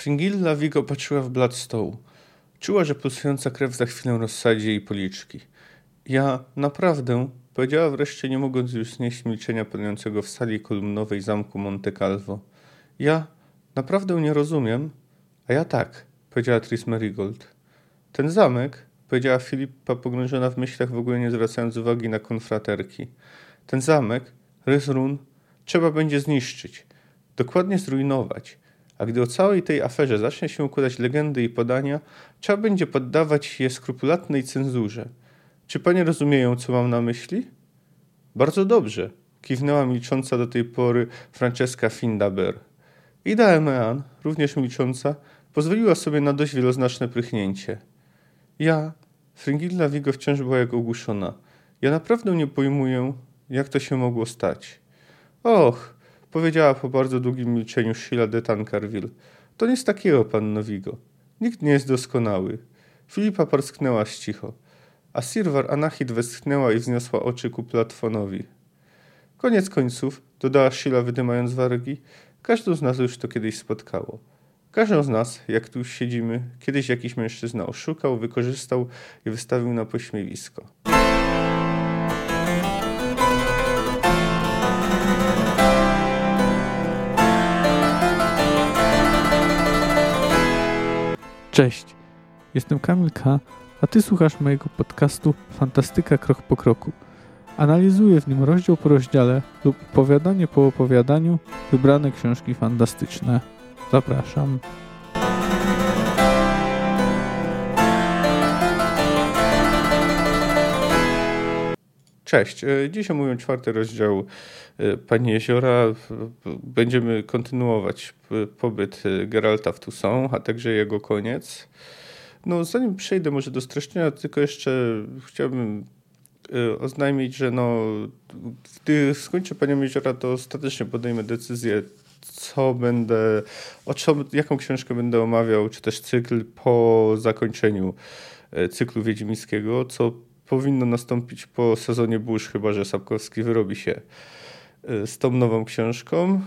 Fingilla Vigo patrzyła w blat stołu. Czuła, że pulsująca krew za chwilę rozsadzi jej policzki. Ja naprawdę, powiedziała wreszcie, nie mogąc już znieść milczenia panującego w sali kolumnowej zamku Monte Calvo. Ja naprawdę nie rozumiem, a ja tak, powiedziała Tris Merigold. Ten zamek, powiedziała Filippa pogrążona w myślach, w ogóle nie zwracając uwagi na konfraterki. Ten zamek, Rysrun, trzeba będzie zniszczyć, dokładnie zrujnować. A gdy o całej tej aferze zacznie się układać legendy i podania, trzeba będzie poddawać je skrupulatnej cenzurze. Czy panie rozumieją, co mam na myśli? Bardzo dobrze, kiwnęła milcząca do tej pory Francesca Findaber. Ida Emean, również milcząca, pozwoliła sobie na dość wieloznaczne prychnięcie. Ja, Fringilla Vigo wciąż była jak ogłuszona. Ja naprawdę nie pojmuję, jak to się mogło stać. Och, powiedziała po bardzo długim milczeniu Sheila de Tancarville. To nic takiego, panno Vigo. Nikt nie jest doskonały. Filipa parsknęła z cicho, a Sirwar Anahit westchnęła i wzniosła oczy ku platfonowi. Koniec końców, dodała Sheila wydymając wargi, każdą z nas już to kiedyś spotkało. Każdą z nas, jak tu siedzimy, kiedyś jakiś mężczyzna oszukał, wykorzystał i wystawił na pośmiewisko. Cześć, jestem Kamil K., a ty słuchasz mojego podcastu Fantastyka Krok po Kroku. Analizuję w nim rozdział po rozdziale lub opowiadanie po opowiadaniu wybrane książki fantastyczne. Zapraszam. Cześć, dzisiaj mówię czwarty rozdział Pani Jeziora. Będziemy kontynuować pobyt Geralta w Toussaint, a także jego koniec. No, zanim przejdę może do streszczenia, tylko jeszcze chciałbym oznajmić, że gdy skończę Panią Jeziora, to ostatecznie podejmę decyzję, jaką książkę będę omawiał, czy też cykl po zakończeniu cyklu wiedźmińskiego, co powinno nastąpić po sezonie burz, chyba że Sapkowski wyrobi się z tą nową książką.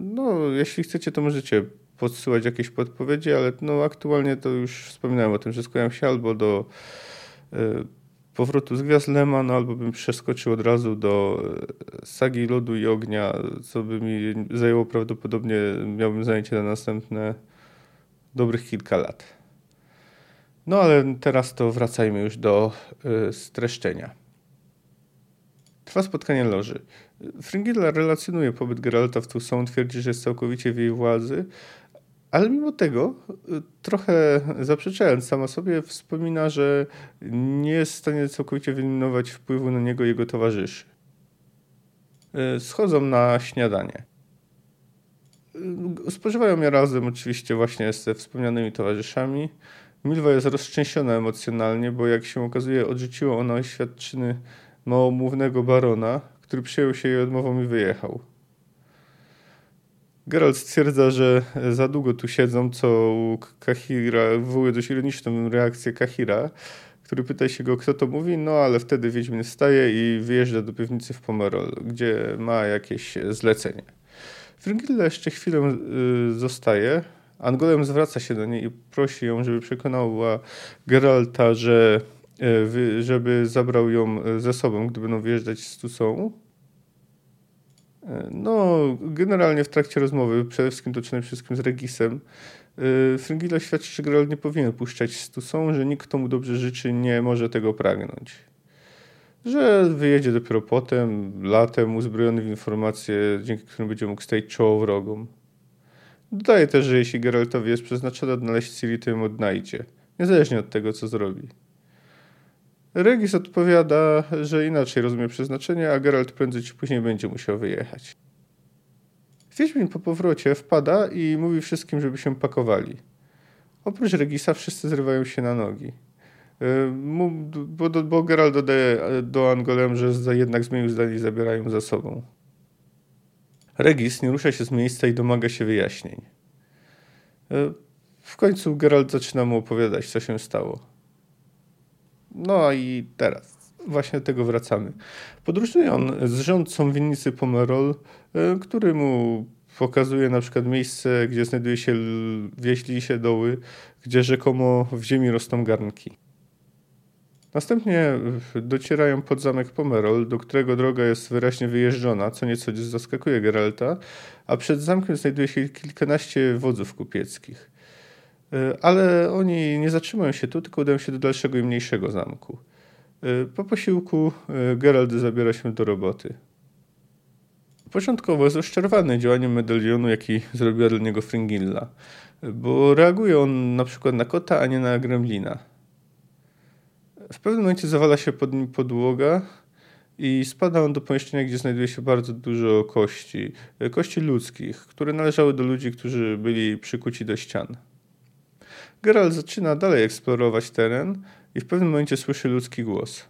No, jeśli chcecie, to możecie podsyłać jakieś podpowiedzi, ale aktualnie to już wspominałem o tym, że skłaniam się albo do Powrotu z Gwiazd Lehmann, albo bym przeskoczył od razu do Sagi Lodu i Ognia, co by mi zajęło prawdopodobnie, miałbym zajęcie na następne dobrych kilka lat. No ale teraz to wracajmy już do streszczenia. Trwa spotkanie loży. Fringilla relacjonuje pobyt Geralta w Toussaint, twierdzi, że jest całkowicie w jej władzy, ale mimo tego, trochę zaprzeczając sama sobie, wspomina, że nie jest w stanie całkowicie wyeliminować wpływu na niego i jego towarzyszy. Schodzą na śniadanie. Spożywają je razem oczywiście właśnie ze wspomnianymi towarzyszami. Milwa jest rozczęsiona emocjonalnie, bo jak się okazuje, odrzuciła ona oświadczyny małomównego barona, który przejął się jej odmową i wyjechał. Geralt stwierdza, że za długo tu siedzą, co Kahira wywołuje dość ironiczną reakcję Kahira, który pyta się go, kto to mówi, ale wtedy Wiedźmin wstaje i wyjeżdża do piwnicy w Pomerol, gdzie ma jakieś zlecenie. Fringilla jeszcze chwilę zostaje. Angolem zwraca się do niej i prosi ją, żeby przekonała Geralta, żeby zabrał ją ze sobą, gdy będą wyjeżdżać z Toussaint. Generalnie w trakcie rozmowy, przede wszystkim toczynej wszystkim z Regisem, Fringilla świadczy, że Geralt nie powinien puszczać z Toussaint, że nikt, kto mu dobrze życzy, nie może tego pragnąć. Że wyjedzie dopiero potem, latem, uzbrojony w informacje, dzięki którym będzie mógł stać czoło wrogom. Dodaje też, że jeśli Geraltowi jest przeznaczone odnaleźć Ciri, to ją odnajdzie, niezależnie od tego, co zrobi. Regis odpowiada, że inaczej rozumie przeznaczenie, a Geralt prędzej czy później będzie musiał wyjechać. Wiedźmin po powrocie wpada i mówi wszystkim, żeby się pakowali. Oprócz Regisa wszyscy zrywają się na nogi. Bo Geralt dodaje do Angolem, że jednak zmienił zdanie i zabierają za sobą. Regis nie rusza się z miejsca i domaga się wyjaśnień. W końcu Geralt zaczyna mu opowiadać, co się stało. I teraz właśnie do tego wracamy. Podróżuje on z rządcą winnicy Pomerol, który mu pokazuje na przykład miejsce, gdzie znajduje się wieś Lisie Doły, gdzie rzekomo w ziemi rosną garnki. Następnie docierają pod zamek Pomerol, do którego droga jest wyraźnie wyjeżdżona, co nieco zaskakuje Geralta, a przed zamkiem znajduje się kilkanaście wodzów kupieckich. Ale oni nie zatrzymają się tu, tylko udają się do dalszego i mniejszego zamku. Po posiłku Geralt zabiera się do roboty. Początkowo jest rozczarowany działaniem medalionu, jaki zrobiła dla niego Fringilla, bo reaguje on na przykład na kota, a nie na gremlina. W pewnym momencie zawala się pod nim podłoga i spada on do pomieszczenia, gdzie znajduje się bardzo dużo kości. Kości ludzkich, które należały do ludzi, którzy byli przykuci do ścian. Geralt zaczyna dalej eksplorować teren i w pewnym momencie słyszy ludzki głos.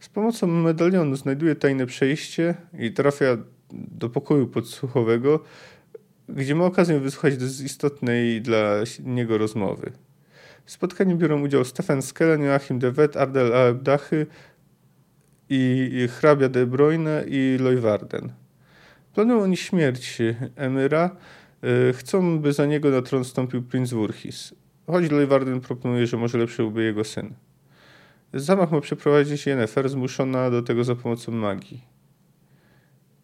Z pomocą medalionu znajduje tajne przejście i trafia do pokoju podsłuchowego, gdzie ma okazję wysłuchać istotnej dla niego rozmowy. W spotkaniu biorą udział Stefan Skellen, Joachim de Wet, Ardel Abdachy i hrabia de Bruyne i Leeuwarden. Planują oni śmierć emyra, chcą, by za niego na tron wstąpił princ Wurhis. Choć Leeuwarden proponuje, że może lepszy byłby jego syn. Zamach ma przeprowadzić Yennefer, zmuszona do tego za pomocą magii.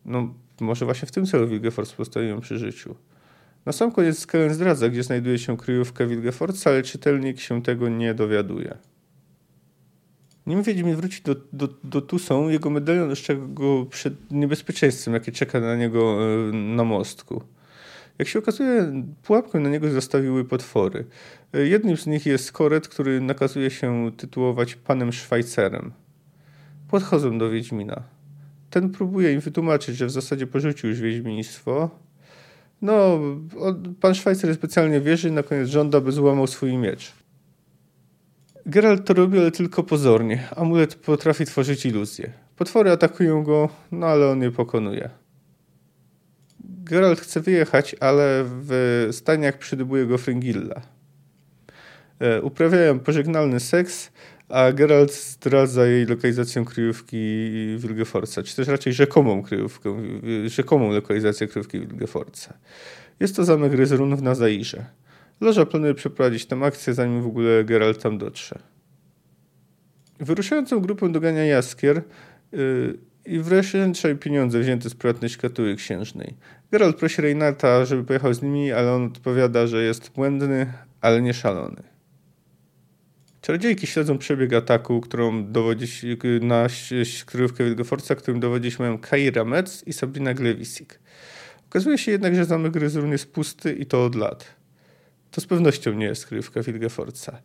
No, może właśnie w tym celu Wilgefortz postawił ją przy życiu. Na sam koniec Skellen zdradza, gdzie znajduje się kryjówka Wilgefortza, ale czytelnik się tego nie dowiaduje. Nim Wiedźmin wróci do Tusą, jego medalion ostrzega go przed niebezpieczeństwem, jakie czeka na niego na mostku. Jak się okazuje, pułapkę na niego zostawiły potwory. Jednym z nich jest Koret, który nakazuje się tytułować panem Szwajcerem. Podchodzą do Wiedźmina. Ten próbuje im wytłumaczyć, że w zasadzie porzucił już wiedźmiństwo. No, pan Szwajcer specjalnie wierzy i na koniec żąda, by złamał swój miecz. Geralt to robi, ale tylko pozornie. Amulet potrafi tworzyć iluzje. Potwory atakują go, no ale on je pokonuje. Geralt chce wyjechać, ale w staniach przydybuje go Fringilla. Uprawiają pożegnalny seks, a Geralt zdradza jej lokalizację kryjówki Wilgefortza, czy też raczej rzekomą lokalizację kryjówki Wilgefortza. Jest to zamek Ryzrun w Nazairze. Loża planuje przeprowadzić tam akcję, zanim w ogóle Geralt tam dotrze. Wyruszającą grupę dogania jaskier i wreszcie pieniądze wzięte z prywatnej szkatuły księżnej. Geralt prosi Reinharda, żeby pojechał z nimi, ale on odpowiada, że jest błędny, ale nie szalony. Czarodziejki śledzą przebieg ataku, którą dowodzi na kryjówkę Wilgefortza, którym dowodzić mają Kaira Metz i Sabrina Glewisik. Okazuje się jednak, że zamek Ryzrun jest pusty i to od lat. To z pewnością nie jest kryjówka Wilgefortza.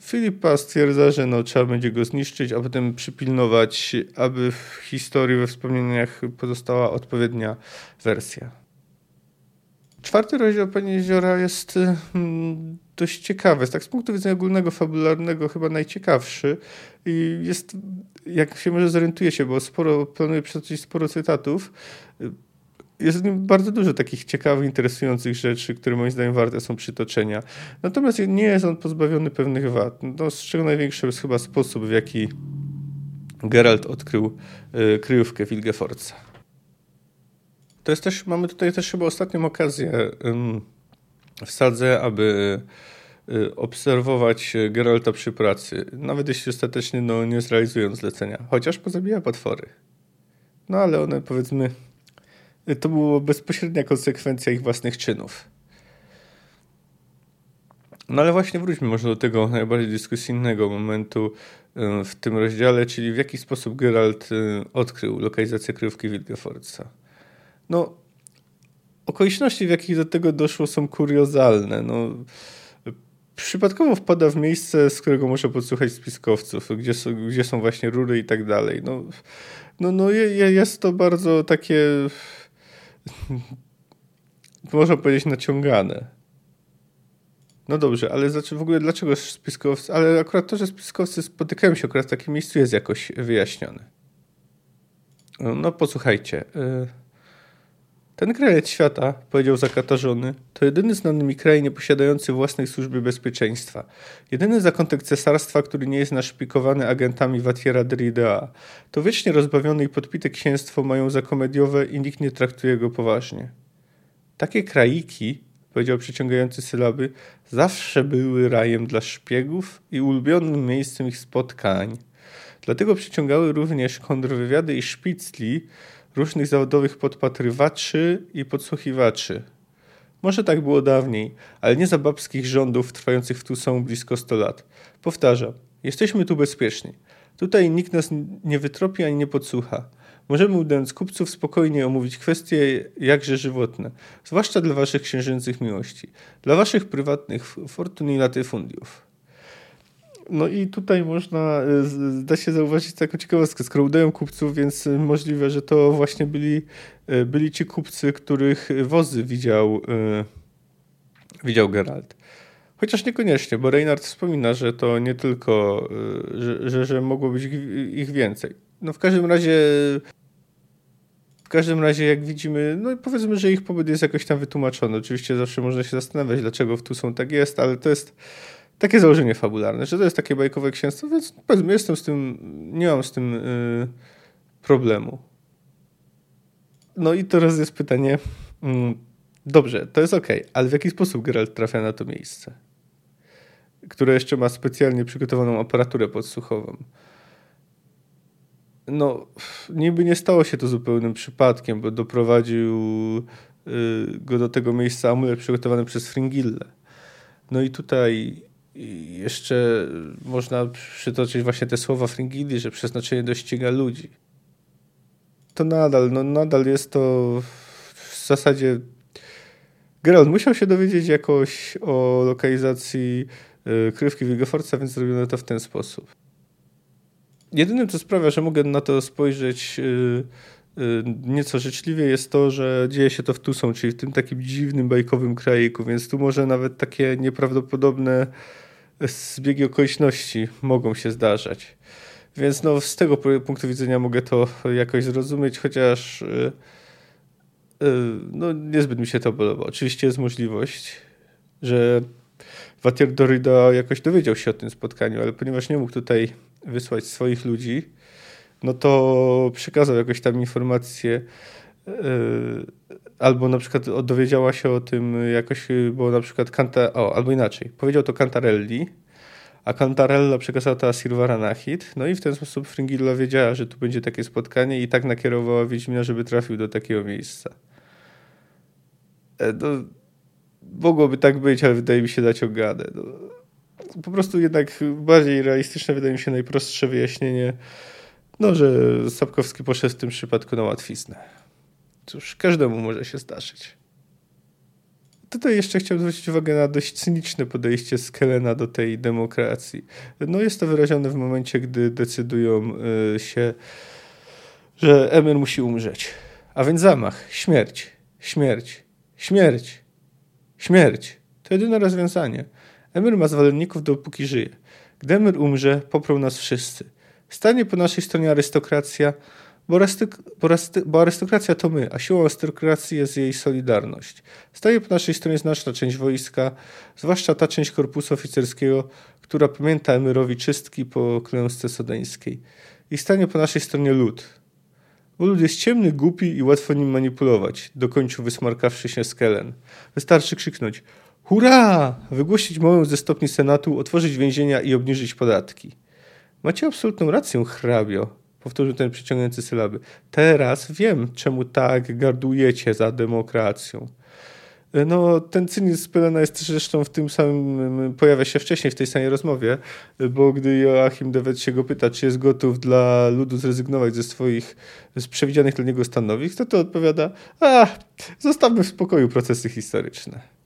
Filipa stwierdza, że trzeba będzie go zniszczyć, a potem przypilnować, aby w historii, we wspomnieniach pozostała odpowiednia wersja. Czwarty rozdział Pani Jeziora jest dość ciekawy. Tak z punktu widzenia ogólnego, fabularnego chyba najciekawszy. I jest, jak się może zorientuje, bo planuję przeczytać sporo cytatów. Jest w nim bardzo dużo takich ciekawych, interesujących rzeczy, które moim zdaniem warte są przytoczenia. Natomiast nie jest on pozbawiony pewnych wad. No, z czego największy jest chyba sposób, w jaki Geralt odkrył kryjówkę Wilgefortza. To jest też, mamy tutaj też chyba ostatnią okazję w sadze, aby obserwować Geralta przy pracy. Nawet jeśli ostatecznie nie zrealizują zlecenia. Chociaż pozabija potwory. No ale one, powiedzmy, to była bezpośrednia konsekwencja ich własnych czynów. No ale właśnie wróćmy może do tego najbardziej dyskusyjnego momentu w tym rozdziale, czyli w jaki sposób Geralt odkrył lokalizację kryjówki Wilgefortza. No, okoliczności, w jakich do tego doszło, są kuriozalne. No, przypadkowo wpada w miejsce, z którego może podsłuchać spiskowców, gdzie są właśnie rury i tak dalej. No, jest to bardzo takie, można powiedzieć, naciągane. No dobrze, ale w ogóle dlaczego spiskowcy, ale akurat to, że spiskowcy spotykają się akurat w takim miejscu, jest jakoś wyjaśnione. No posłuchajcie. Ten krańc świata, powiedział zakatarzony, to jedyny znany mi kraj nie posiadający własnej służby bezpieczeństwa. Jedyny zakątek cesarstwa, który nie jest naszpikowany agentami Vatiera Dridea. To wiecznie rozbawione i podpite księstwo mają za komediowe i nikt nie traktuje go poważnie. Takie kraiki, powiedział przeciągający sylaby, zawsze były rajem dla szpiegów i ulubionym miejscem ich spotkań. Dlatego przyciągały również kontrwywiady i szpicli różnych zawodowych podpatrywaczy i podsłuchiwaczy. Może tak było dawniej, ale nie za babskich rządów trwających w Toussaint blisko 100 lat. Powtarzam, jesteśmy tu bezpieczni. Tutaj nikt nas nie wytropi ani nie podsłucha. Możemy udając kupców spokojnie omówić kwestie jakże żywotne, zwłaszcza dla waszych księżęcych miłości, dla waszych prywatnych fortun i latyfundiów. No i tutaj można, da się zauważyć taką ciekawostkę, skoro udają kupców, więc możliwe, że to właśnie byli ci kupcy, których wozy widział Geralt. Chociaż niekoniecznie, bo Reynard wspomina, że to nie tylko, że mogło być ich więcej. No w każdym razie jak widzimy, no powiedzmy, że ich pobyt jest jakoś tam wytłumaczony. Oczywiście zawsze można się zastanawiać, dlaczego w Toussaint tak jest, ale to jest takie założenie fabularne, że to jest takie bajkowe księstwo, więc powiedzmy, nie mam z tym problemu. No i teraz jest pytanie, dobrze, to jest okej, ale w jaki sposób Geralt trafia na to miejsce, które jeszcze ma specjalnie przygotowaną aparaturę podsłuchową? No, niby nie stało się to zupełnym przypadkiem, bo doprowadził go do tego miejsca amulet przygotowany przez Fringillę. No i tutaj jeszcze można przytoczyć właśnie te słowa Fringilli, że przeznaczenie dościga ludzi. To nadal jest to w zasadzie... Geralt musiał się dowiedzieć jakoś o lokalizacji krywki Wilgefortza, więc zrobiono to w ten sposób. Jedynym, co sprawia, że mogę na to spojrzeć nieco życzliwie, jest to, że dzieje się to w Toussaint, czyli w tym takim dziwnym, bajkowym kraiku, więc tu może nawet takie nieprawdopodobne zbiegi okoliczności mogą się zdarzać. Więc no, z tego punktu widzenia mogę to jakoś zrozumieć, chociaż no, niezbyt mi się to podoba. Oczywiście jest możliwość, że Vatir Dorida jakoś dowiedział się o tym spotkaniu, ale ponieważ nie mógł tutaj wysłać swoich ludzi, no to przekazał jakąś tam informację, albo na przykład dowiedziała się o tym jakoś, bo na przykład albo inaczej, powiedział to Cantarelli, a Cantarella przekazała to Asir Varanahid, no i w ten sposób Fringilla wiedziała, że tu będzie takie spotkanie i tak nakierowała Wiedźmina, żeby trafił do takiego miejsca. No, mogłoby tak być, ale wydaje mi się dać ogadę. No, po prostu jednak bardziej realistyczne wydaje mi się najprostsze wyjaśnienie, no, że Sapkowski poszedł w tym przypadku na łatwiznę. Cóż, każdemu może się zdarzyć. Tutaj jeszcze chciałem zwrócić uwagę na dość cyniczne podejście Skellena do tej demokracji. No jest to wyrażone w momencie, gdy decydują się, że emir musi umrzeć. A więc zamach, śmierć, śmierć, śmierć, śmierć. To jedyne rozwiązanie. Emir ma zwolenników, dopóki żyje. Gdy emir umrze, poprą nas wszyscy. Stanie po naszej stronie arystokracja, bo arystokracja to my, a siłą arystokracji jest jej solidarność. Staje po naszej stronie znaczna część wojska, zwłaszcza ta część korpusu oficerskiego, która pamięta emyrowi czystki po klęsce sodeńskiej. I stanie po naszej stronie lud. Bo lud jest ciemny, głupi i łatwo nim manipulować, dokończył wysmarkawszy się Skellen. Wystarczy krzyknąć hurra! Wygłosić mowę ze stopni senatu, otworzyć więzienia i obniżyć podatki. Macie absolutną rację, hrabio. Powtórzył ten przyciągający sylaby. Teraz wiem, czemu tak gardujecie za demokracją. No, ten cynizm Skellena jest zresztą w tym samym, pojawia się wcześniej w tej samej rozmowie, bo gdy Joachim de Wet się go pyta, czy jest gotów dla ludu zrezygnować ze swoich przewidzianych dla niego stanowisk, to odpowiada, zostawmy w spokoju procesy historyczne.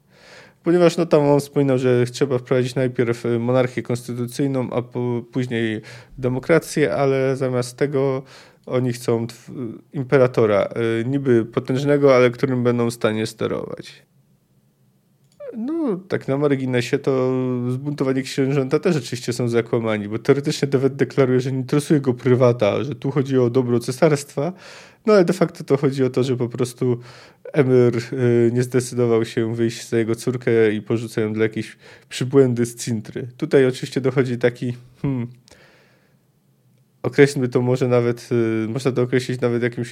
Ponieważ no, tam on wspominał, że trzeba wprowadzić najpierw monarchię konstytucyjną, a później demokrację, ale zamiast tego oni chcą imperatora, niby potężnego, ale którym będą w stanie sterować. No, tak na marginesie to zbuntowanie księżęta też rzeczywiście są zakłamani, bo teoretycznie nawet deklaruje, że nie interesuje go prywata, że tu chodzi o dobro cesarstwa, no ale de facto to chodzi o to, że po prostu emir nie zdecydował się wyjść za jego córkę i porzuca ją dla jakiejś przybłędy z Cintry. Tutaj oczywiście dochodzi taki Określmy to może nawet, można to określić nawet jakimś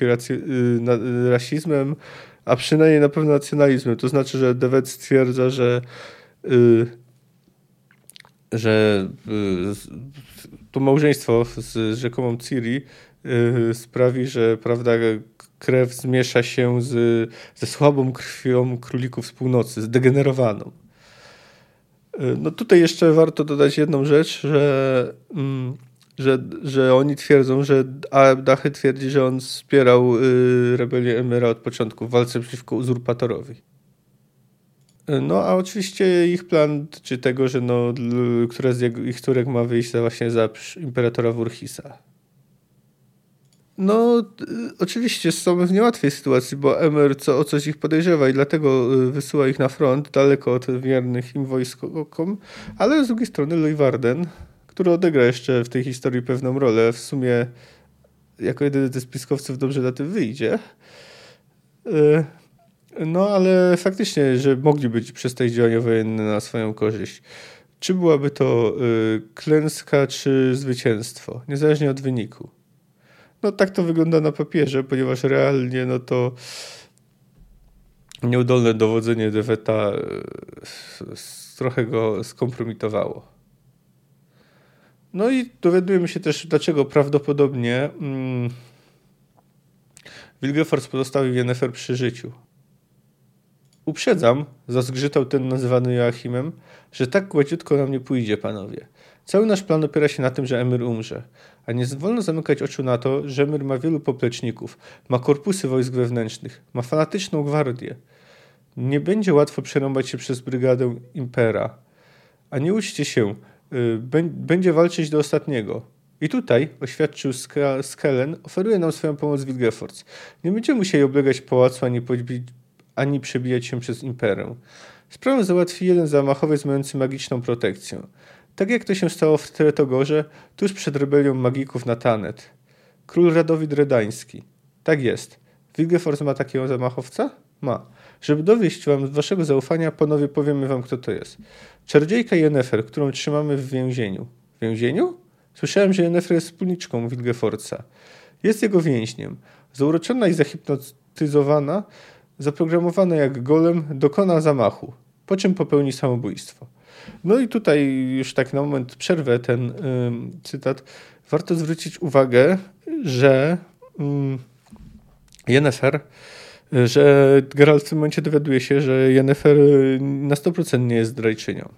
rasizmem, a przynajmniej na pewno nacjonalizmem. To znaczy, że De Wet stwierdza, że to małżeństwo z rzekomą Ciri sprawi, że prawda, krew zmiesza się ze słabą krwią królików z północy, zdegenerowaną. No tutaj jeszcze warto dodać jedną rzecz, że oni twierdzą, że Dahy twierdzi, że on wspierał rebelię Emyra od początku w walce przeciwko uzurpatorowi. No a oczywiście ich plan, czy tego, że no, która z ich córek ma wyjść właśnie za imperatora Wurhisa. No oczywiście są w niełatwej sytuacji, bo Emyr o coś ich podejrzewa i dlatego wysyła ich na front daleko od wiernych im wojskokom, ale z drugiej strony Leuwarden, który odegra jeszcze w tej historii pewną rolę, w sumie jako jedyny ze spiskowców dobrze na tym wyjdzie. No ale faktycznie, że mogli być przez te działania wojenne na swoją korzyść. Czy byłaby to klęska, czy zwycięstwo? Niezależnie od wyniku. No tak to wygląda na papierze, ponieważ realnie no to nieudolne dowodzenie De Weta trochę go skompromitowało. No i dowiadujemy się też, dlaczego prawdopodobnie Wilgefortz pozostawił Yennefer przy życiu. Uprzedzam, zazgrzytał ten nazywany Joachimem, że tak gładziutko nam nie pójdzie, panowie. Cały nasz plan opiera się na tym, że Emyr umrze. A nie wolno zamykać oczu na to, że Emyr ma wielu popleczników, ma korpusy wojsk wewnętrznych, ma fanatyczną gwardię. Nie będzie łatwo przerąbać się przez brygadę Impera. A nie łudźcie się, będzie walczyć do ostatniego. I tutaj, oświadczył Skellen, oferuje nam swoją pomoc Wilgefortz. Nie będziemy musieli oblegać pałacu ani przebijać się przez Imperę. Sprawę załatwi jeden zamachowiec mający magiczną protekcję. Tak jak to się stało w Tretogorze, tuż przed rebelią magików na Tanet. Król Radowid Redański. Tak jest. Wilgefortz ma takiego zamachowca? Ma. Żeby dowieść wam waszego zaufania, panowie, powiemy wam, kto to jest. Czarodziejka Yennefer, którą trzymamy w więzieniu. W więzieniu? Słyszałem, że Yennefer jest wspólniczką Wilgefortza. Jest jego więźniem. Zauroczona i zahipnotyzowana, zaprogramowana jak golem, dokona zamachu, po czym popełni samobójstwo. No i tutaj już tak na moment przerwę ten cytat. Warto zwrócić uwagę, że Yennefer, że Geralt w tym momencie dowiaduje się, że Yennefer na 100% nie jest zdrajczynią.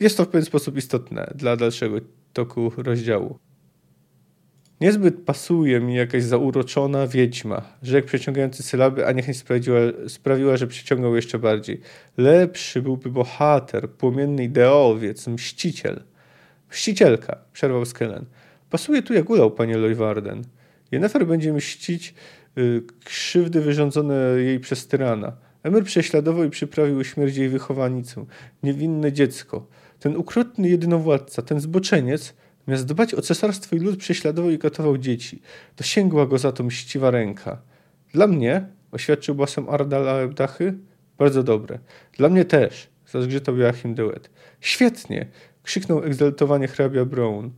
Jest to w pewien sposób istotne dla dalszego toku rozdziału. Niezbyt pasuje mi jakaś zauroczona wiedźma, rzekł przeciągający sylaby, a niechęć sprawiła, że przeciągał jeszcze bardziej. Lepszy byłby bohater, płomienny ideowiec, mściciel. Mścicielka, przerwał Skellen. Pasuje tu jak ulał, panie Leuwarden. Yennefer będzie mścić krzywdy wyrządzone jej przez tyrana. Emyr prześladował i przyprawił śmierć jej wychowanicę, niewinne dziecko. Ten okrutny jedynowładca, ten zboczeniec, zamiast dbać o cesarstwo i lud, prześladował i katował dzieci. Dosięgła go za to mściwa ręka. Dla mnie, oświadczył głosem Ardal Aebdachy, bardzo dobre. Dla mnie też, zazgrzytał Joachim de Wet. Świetnie, krzyknął egzaltowanie hrabia Brown.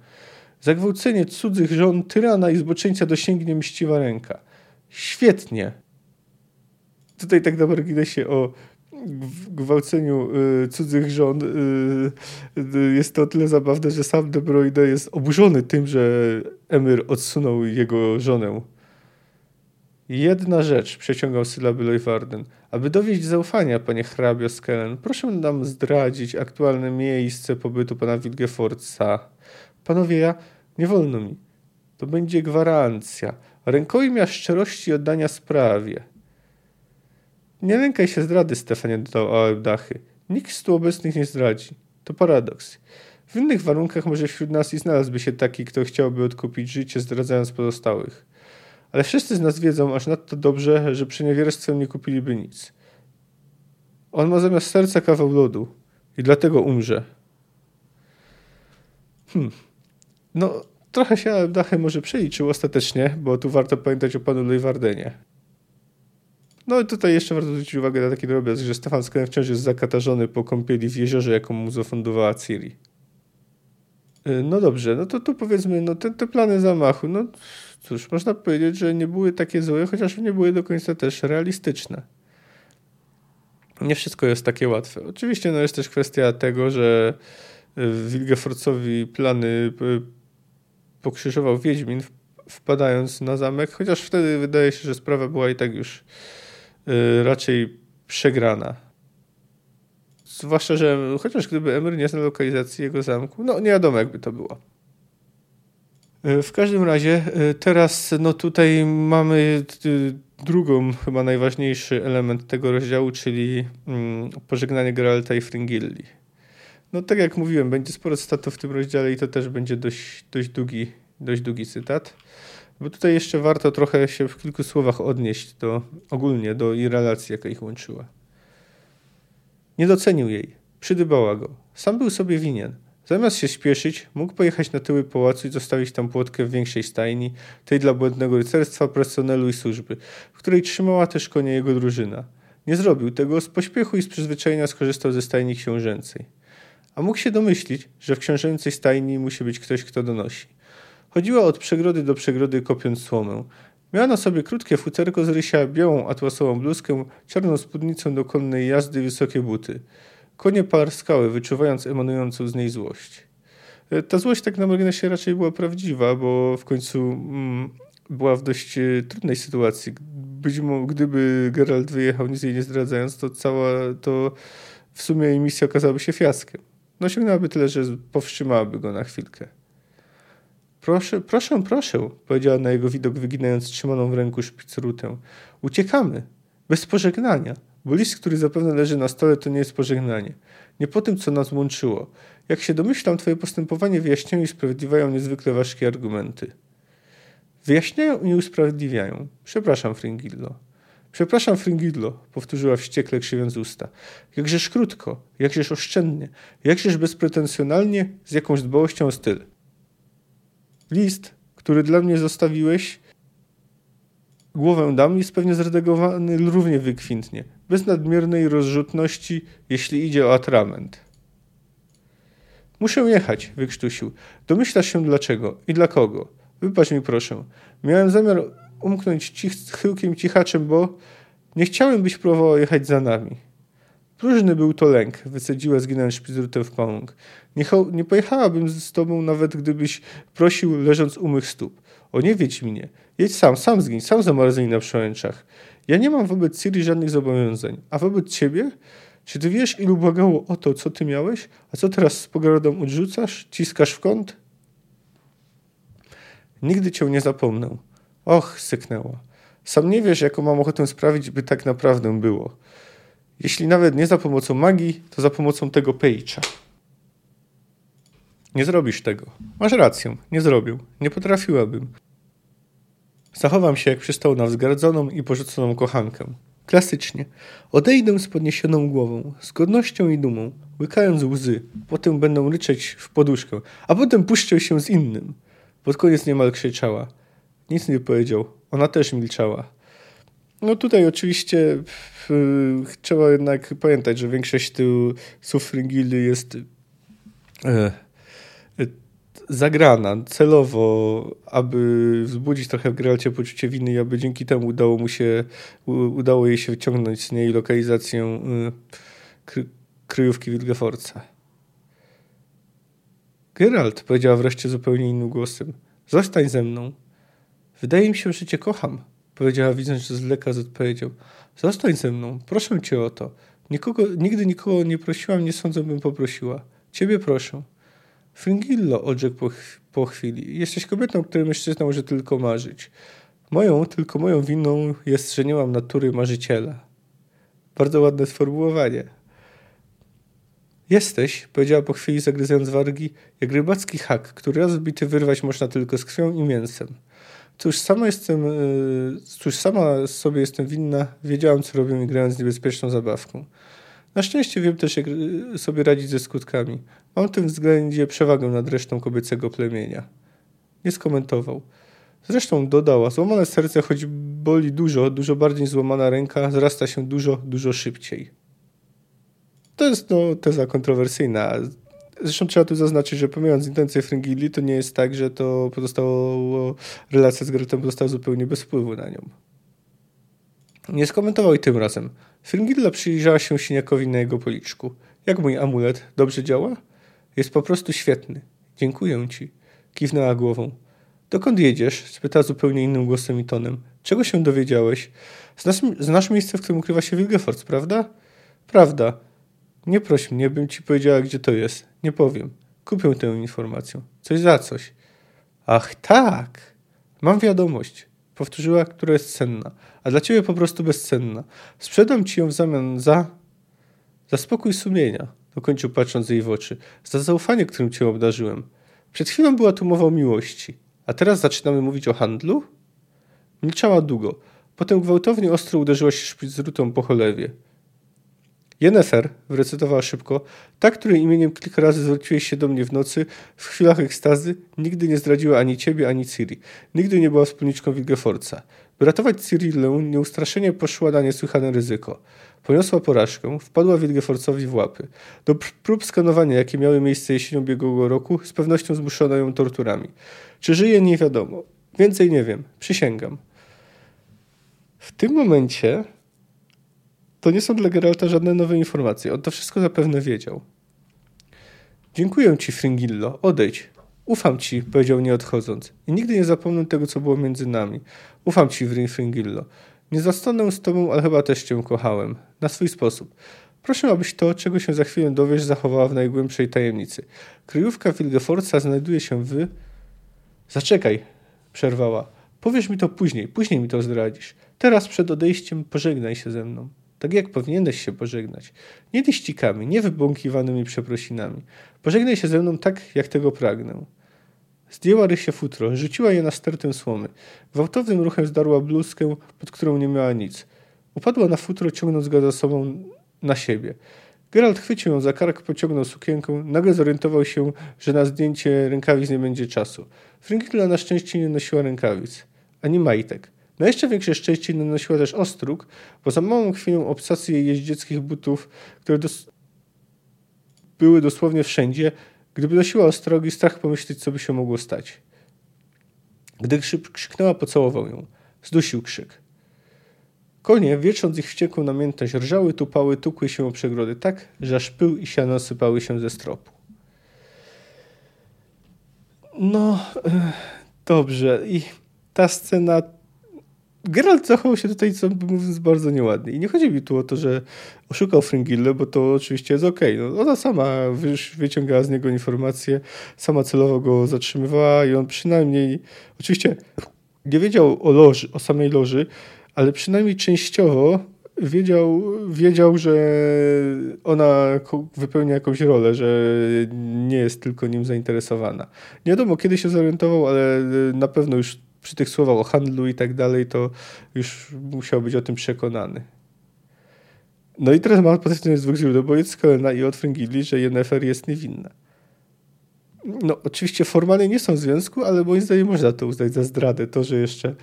Za gwałcenie cudzych żon tyrana i zboczeńca dosięgnie mściwa ręka. Świetnie. Tutaj tak na marginesie o gwałceniu cudzych żon jest to o tyle zabawne, że sam De Bruyne jest oburzony tym, że Emyr odsunął jego żonę. Jedna rzecz, przeciągał sylaby Leuwarden. Aby dowieść zaufania, panie hrabio Skellen, proszę nam zdradzić aktualne miejsce pobytu pana Wilgefortza. Panowie, nie wolno mi. To będzie gwarancja. Rękojmia szczerości i oddania sprawie. Nie lękaj się zdrady, Stefanie, dodał Aebdachy. Nikt z tu obecnych nie zdradzi. To paradoks. W innych warunkach może wśród nas i znalazłby się taki, kto chciałby odkupić życie, zdradzając pozostałych. Ale wszyscy z nas wiedzą aż nadto dobrze, że przeniewierstwem nie kupiliby nic. On ma zamiast serca kawał lodu i dlatego umrze. No, trochę się Aebdachy może przeliczył ostatecznie, bo tu warto pamiętać o panu Leuwardenie. No i tutaj jeszcze warto zwrócić uwagę na taki drobiazg, że Stefan Skellen wciąż jest zakatarzony po kąpieli w jeziorze, jaką mu zafundowała Ciri. No dobrze, no to tu powiedzmy, no te plany zamachu, no cóż, można powiedzieć, że nie były takie złe, chociaż nie były do końca też realistyczne. Nie wszystko jest takie łatwe. Oczywiście no jest też kwestia tego, że Wilgefortzowi plany pokrzyżował Wiedźmin, wpadając na zamek, chociaż wtedy wydaje się, że sprawa była i tak już raczej przegrana. Zwłaszcza, że chociaż gdyby Emery nie znał lokalizacji jego zamku, no nie wiadomo jakby to było. W każdym razie teraz no tutaj mamy drugą, chyba najważniejszy element tego rozdziału, czyli pożegnanie Geralta i Fringilli. No tak jak mówiłem, będzie sporo cytatów w tym rozdziale i to też będzie dość długi cytat, bo tutaj jeszcze warto trochę się w kilku słowach odnieść ogólnie do jej relacji, jaka ich łączyła. Nie docenił jej, przydybała go. Sam był sobie winien. Zamiast się śpieszyć, mógł pojechać na tyły pałacu i zostawić tam płotkę w większej stajni, tej dla błędnego rycerstwa, personelu i służby, w której trzymała też konie jego drużyna. Nie zrobił tego, z pośpiechu i z przyzwyczajenia skorzystał ze stajni książęcej. A mógł się domyślić, że w książęcej stajni musi być ktoś, kto donosi. Chodziła od przegrody do przegrody, kopiąc słomę. Miała na sobie krótkie futerko z rysia, białą atłasową bluzkę, czarną spódnicę do konnej jazdy i wysokie buty. Konie parskały, wyczuwając emanującą z niej złość. Ta złość tak na marginesie raczej była prawdziwa, bo w końcu była w dość trudnej sytuacji. Gdyby Geralt wyjechał, nic jej nie zdradzając, to w sumie jej misja okazałaby się fiaskiem. No osiągnęłaby tyle, że powstrzymałaby go na chwilkę. Proszę, proszę, proszę, powiedziała na jego widok, wyginając trzymaną w ręku szpicrutę. Uciekamy, bez pożegnania, bo list, który zapewne leży na stole, to nie jest pożegnanie. Nie po tym, co nas łączyło. Jak się domyślam, twoje postępowanie wyjaśniają i usprawiedliwiają niezwykle ważkie argumenty. Wyjaśniają i usprawiedliwiają. Przepraszam, Fringillo. Przepraszam, Fringillo, powtórzyła wściekle, krzywiąc usta. Jakżeż krótko, jakżeż oszczędnie, jakżeż bezpretensjonalnie, z jakąś dbałością o styl. List, który dla mnie zostawiłeś, głowę dam, jest pewnie zredagowany równie wykwintnie, bez nadmiernej rozrzutności, jeśli idzie o atrament. Muszę jechać, wykrztusił. Domyślasz się dlaczego i dla kogo. Wybacz mi proszę. Miałem zamiar umknąć chyłkiem cichaczem, bo nie chciałem, byś próbował jechać za nami. Próżny był to lęk, wycedziła zginąłem szpicrutę w pałąk. Nie pojechałabym z tobą, nawet gdybyś prosił, leżąc u mych stóp. O nie wiedź mnie. Jedź sam zgiń, sam zamarznij na przełęczach. Ja nie mam wobec Ciri żadnych zobowiązań. A wobec ciebie? Czy ty wiesz, ilu błagało o to, co ty miałeś? A co teraz z pogardą odrzucasz? Ciskasz w kąt? Nigdy cię nie zapomnę. Och, syknęła. Sam nie wiesz, jaką mam ochotę sprawić, by tak naprawdę było. Jeśli nawet nie za pomocą magii, to za pomocą tego Page'a. Nie zrobisz tego. Masz rację, nie zrobił. Nie potrafiłabym. Zachowam się, jak przystał na wzgardzoną i porzuconą kochankę. Klasycznie. Odejdę z podniesioną głową, z godnością i dumą, łykając łzy. Potem będą ryczeć w poduszkę, a potem puszczę się z innym. Pod koniec niemal krzyczała. Nic nie powiedział. Ona też milczała. No tutaj oczywiście trzeba jednak pamiętać, że większość słów Fringilli jest zagrana celowo, aby wzbudzić trochę w Geralcie poczucie winy i aby dzięki temu udało jej się wyciągnąć z niej lokalizację kryjówki Wilgefortza. Geralt, powiedziała wreszcie zupełnie innym głosem, zostań ze mną. Wydaje mi się, że cię kocham. Powiedziała, widząc, że zleka, odpowiedział. Zostań ze mną, proszę cię o to. Nigdy nikogo nie prosiłam, nie sądzę, bym poprosiła. Ciebie proszę. Fringillo, odrzekł po chwili. Jesteś kobietą, której mężczyzna może tylko marzyć. Tylko moją winą jest, że nie mam natury marzyciela. Bardzo ładne sformułowanie. Jesteś, powiedziała po chwili, zagryzając wargi, jak rybacki hak, który raz bity wyrwać można tylko z krwią i mięsem. Cóż sama sobie jestem winna, wiedziałam co robię i grając z niebezpieczną zabawką. Na szczęście wiem też jak sobie radzić ze skutkami. Mam w tym względzie przewagę nad resztą kobiecego plemienia. Nie skomentował. Zresztą dodała, złamane serce, choć boli dużo, dużo bardziej złamana ręka, zrasta się dużo, dużo szybciej. To jest teza kontrowersyjna. Zresztą trzeba tu zaznaczyć, że pomijając intencje Fringilli, to nie jest tak, że to pozostało, relacja z Gretem pozostała zupełnie bez wpływu na nią. Nie skomentował i tym razem. Fringilla przyjrzała się siniakowi na jego policzku. Jak mój amulet? Dobrze działa? Jest po prostu świetny. Dziękuję ci. Kiwnęła głową. Dokąd jedziesz? Spytała zupełnie innym głosem i tonem. Czego się dowiedziałeś? Znasz miejsce, w którym ukrywa się Wilgefortz, prawda? Prawda. Nie proś mnie, bym ci powiedziała, gdzie to jest. Nie powiem. Kupię tę informację. Coś za coś. Ach tak! Mam wiadomość. Powtórzyła, która jest cenna. A dla ciebie po prostu bezcenna. Sprzedam ci ją w zamian za spokój sumienia. Dokończył patrząc jej w oczy. Za zaufanie, którym cię obdarzyłem. Przed chwilą była tu mowa o miłości. A teraz zaczynamy mówić o handlu? Milczała długo. Potem gwałtownie ostro uderzyła się szpicrutą po cholewie. Yennefer, wyrecytowała szybko, ta, której imieniem kilka razy zwróciłeś się do mnie w nocy, w chwilach ekstazy, nigdy nie zdradziła ani ciebie, ani Ciri. Nigdy nie była wspólniczką Wilgefortza. By ratować Ciri'lę, nieustraszenie poszła na niesłychane ryzyko. Poniosła porażkę, wpadła Wilgefortzowi w łapy. Do prób skanowania, jakie miały miejsce jesienią ubiegłego roku, z pewnością zmuszono ją torturami. Czy żyje? Nie wiadomo. Więcej nie wiem. Przysięgam. W tym momencie... To nie są dla Geralta żadne nowe informacje. On to wszystko zapewne wiedział. Dziękuję ci, Fringillo. Odejdź. Ufam ci, powiedział nie odchodząc. I nigdy nie zapomnę tego, co było między nami. Ufam ci, Fringillo. Nie zastanę z tobą, ale chyba też cię kochałem. Na swój sposób. Proszę, abyś to, czego się za chwilę dowiesz, zachowała w najgłębszej tajemnicy. Kryjówka Wilgefortza znajduje się w... Zaczekaj, przerwała. Powiesz mi to później. Później mi to zdradzisz. Teraz przed odejściem pożegnaj się ze mną. Tak jak powinieneś się pożegnać. Nie liścikami, nie wybąkiwanymi przeprosinami. Pożegnaj się ze mną tak, jak tego pragnę. Zdjęła Rysie futro, rzuciła je na stertę słomy. Gwałtownym ruchem zdarła bluzkę, pod którą nie miała nic. Upadła na futro, ciągnąc go za sobą na siebie. Geralt chwycił ją za kark, pociągnął sukienkę. Nagle zorientował się, że na zdjęcie rękawic nie będzie czasu. Fringilla na szczęście nie nosiła rękawic. Ani majtek. Na jeszcze większe szczęście nie nosiła też ostróg, bo za małą chwilę obcasy jej jeździeckich butów, które były dosłownie wszędzie, gdyby nosiła ostrogi, strach pomyśleć, co by się mogło stać. Gdy krzyknęła, pocałował ją. Zdusił krzyk. Konie, wietrząc ich wściekłą namiętność, rżały, tupały, tukły się o przegrody tak, że aż pył i siano sypały się ze stropu. No, dobrze. I ta scena... Geralt zachował się tutaj, co mówiąc, bardzo nieładnie. I nie chodzi mi tu o to, że oszukał Fringillę, bo to oczywiście jest okej. No, ona sama wyciągała z niego informacje, sama celowo go zatrzymywała i on przynajmniej... Oczywiście nie wiedział o samej loży, ale przynajmniej częściowo wiedział, że ona wypełnia jakąś rolę, że nie jest tylko nim zainteresowana. Nie wiadomo, kiedy się zorientował, ale na pewno już przy tych słowach o handlu i tak dalej, to już musiał być o tym przekonany. No i teraz mam pozycję z dwóch źródeł, bo jest z Koena i od Fringilli, że Yennefer jest niewinna. No, oczywiście formalnie nie są w związku, ale moim zdaniem można to uznać za zdradę. To, że jeszcze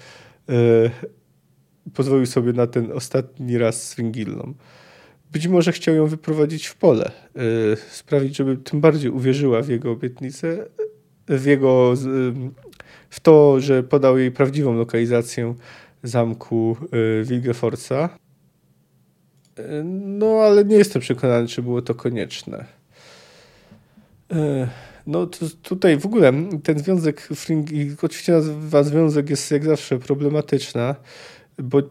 pozwolił sobie na ten ostatni raz z Fringillą. Być może chciał ją wyprowadzić w pole, sprawić, żeby tym bardziej uwierzyła w jego obietnicę, w to, że podał jej prawdziwą lokalizację zamku Wilgefortza. No, ale nie jestem przekonany, czy było to konieczne. Tutaj w ogóle ten związek, oczywiście nazwa związek jest jak zawsze problematyczna,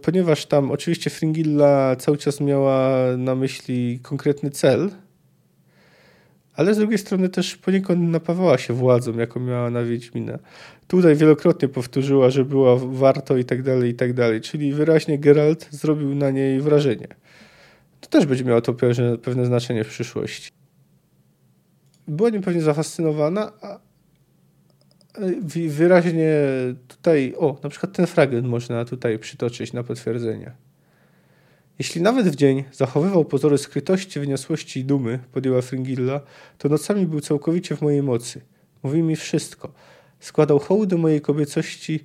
ponieważ tam oczywiście Fringilla cały czas miała na myśli konkretny cel, ale z drugiej strony też poniekąd napawała się władzą, jaką miała na Wiedźmina. Tutaj wielokrotnie powtórzyła, że była warto i tak dalej, czyli wyraźnie Geralt zrobił na niej wrażenie. To też będzie miało to pewne znaczenie w przyszłości. Była nim pewnie zafascynowana, a wyraźnie tutaj, na przykład ten fragment można tutaj przytoczyć na potwierdzenie. Jeśli nawet w dzień zachowywał pozory skrytości, wyniosłości i dumy, podjęła Fringilla, to nocami był całkowicie w mojej mocy. Mówił mi wszystko. Składał hołd do mojej kobiecości,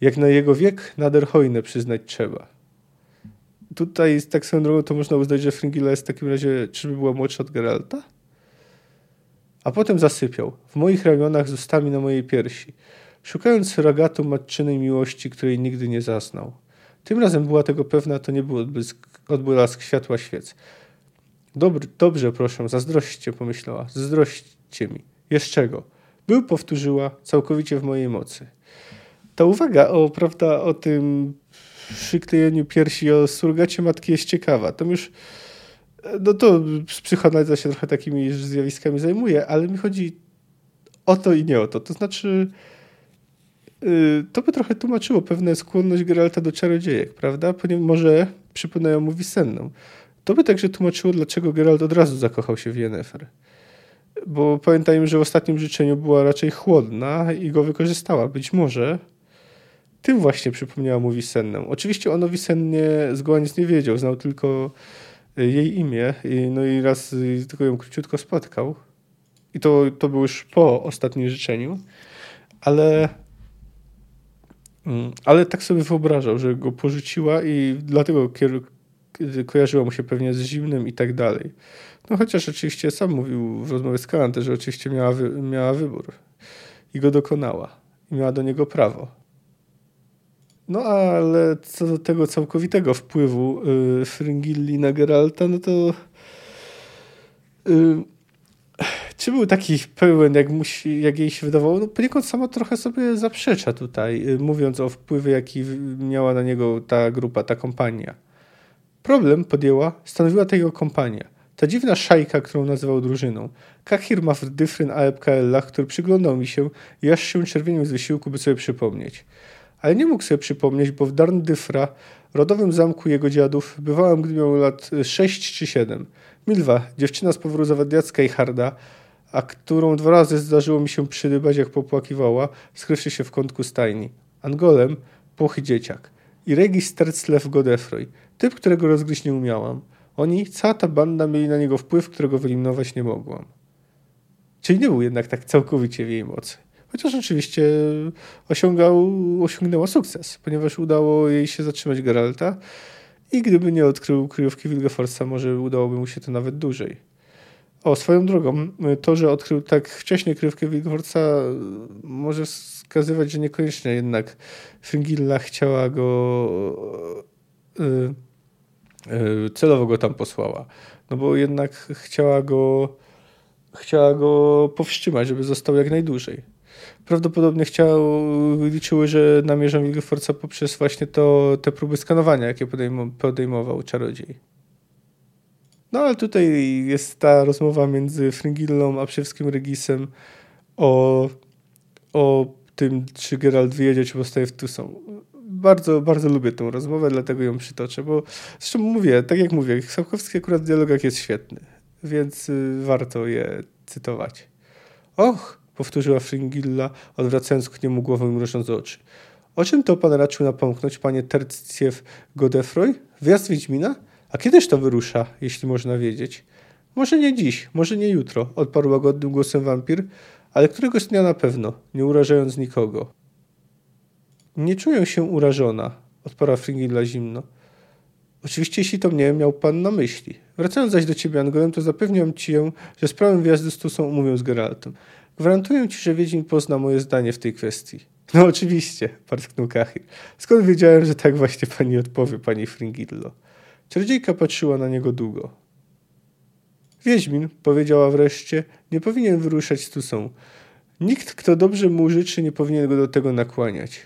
jak na jego wiek nader hojne przyznać trzeba. Tutaj tak swoją drogą to można uznać, że Fringilla jest w takim razie, czyżby była młodsza od Geralta? a potem zasypiał, w moich ramionach z ustami na mojej piersi, szukając surogatu matczynej miłości, której nigdy nie zasnął. Tym razem była tego pewna, to nie był odblask światła świec. Dobrze, proszę, zazdrośćcie, pomyślała, zazdrośćcie mi. Jeszcze go. Był, powtórzyła, całkowicie w mojej mocy. Ta uwaga o tym przyklejeniu piersi, o surrogacie matki jest ciekawa. Tam już, to psychoanaliza się trochę takimi zjawiskami zajmuje, ale mi chodzi o to i nie o to. To znaczy, to by trochę tłumaczyło pewną skłonność Geralta do czarodziejek, prawda? Ponieważ może przypominają mu Wisenną. To by także tłumaczyło, dlaczego Geralt od razu zakochał się w Yennefer. Bo pamiętajmy, że w ostatnim życzeniu była raczej chłodna i go wykorzystała. Być może tym właśnie przypomniała mu Wisennę. Oczywiście on o Wisennie zgoła nic nie wiedział, znał tylko jej imię. I raz tylko ją króciutko spotkał. I to było już po ostatnim życzeniu. Ale tak sobie wyobrażał, że go porzuciła i dlatego kojarzyło mu się pewnie z zimnym i tak dalej. No chociaż oczywiście sam mówił w rozmowie z Kalantę, że oczywiście miała wybór i go dokonała. I miała do niego prawo. No ale co do tego całkowitego wpływu Fringilli na Geralta, no to czy był taki pełen, jak jej się wydawało? No poniekąd sama trochę sobie zaprzecza tutaj, mówiąc o wpływie, jaki miała na niego ta grupa, ta kompania. Problem stanowiła ta jego kompania. Ta dziwna szajka, którą nazywał drużyną. Kahir Mafrdyfryn Aebkaelach, który przyglądał mi się i aż się czerwienił z wysiłku, by sobie przypomnieć. Ale nie mógł sobie przypomnieć, bo w Darndyfra, rodowym zamku jego dziadów, bywałem, gdy miał lat 6 czy 7. Milwa, dziewczyna z powodu zawadiacka i harda, a którą 2 razy zdarzyło mi się przydybać, jak popłakiwała, skrywszy się w kątku stajni. Angolem, płochy dzieciak. I Regis Terclew Godefroy, typ, którego rozgryźć nie umiałam. Oni, cała ta banda, mieli na niego wpływ, którego wyeliminować nie mogłam. Czyli nie był jednak tak całkowicie w jej mocy. Chociaż oczywiście osiągnęła sukces, ponieważ udało jej się zatrzymać Geralta i gdyby nie odkrył kryjówki Wilgefortza, może udałoby mu się to nawet dłużej. Swoją drogą, to, że odkrył tak wcześnie kryjówkę Wilgefortza, może wskazywać, że niekoniecznie jednak Fringilla chciała go... celowo go tam posłała. No bo jednak chciała go powstrzymać, żeby został jak najdłużej. Prawdopodobnie liczyły, że namierzą Wilgefortza poprzez właśnie te próby skanowania, jakie podejmował czarodziej. No ale tutaj jest ta rozmowa między Fringillą a przede wszystkim Regisem o tym, czy Geralt wyjedzie, czy postaje w Tucson. Bardzo, bardzo lubię tę rozmowę, dlatego ją przytoczę, bo zresztą tak jak mówię, Sapkowski akurat w dialogach jest świetny, więc warto je cytować. Och, powtórzyła Fringilla, odwracając ku niemu głowę i mrużąc oczy. O czym to pan raczył napomknąć, panie Terciew Godefroy? Wyjazd Wiedźmina? A kiedyż to wyrusza, jeśli można wiedzieć? Może nie dziś, może nie jutro, odparł łagodnym głosem wampir, ale któregoś dnia na pewno, nie urażając nikogo. Nie czuję się urażona, odparła Fringilla zimno. Oczywiście, jeśli to mnie miał pan na myśli. Wracając zaś do ciebie, Angolem, to zapewniam cię, że sprawę wyjazdu z Tucson umówię z Geraltem. Gwarantuję ci, że Wiedźmin pozna moje zdanie w tej kwestii. No oczywiście, parsknął Kahir. Skąd wiedziałem, że tak właśnie pani odpowie, pani Fringillo? Czarodziejka patrzyła na niego długo. Wiedźmin, powiedziała wreszcie, nie powinien wyruszać z Tucson. Nikt, kto dobrze mu życzy, nie powinien go do tego nakłaniać.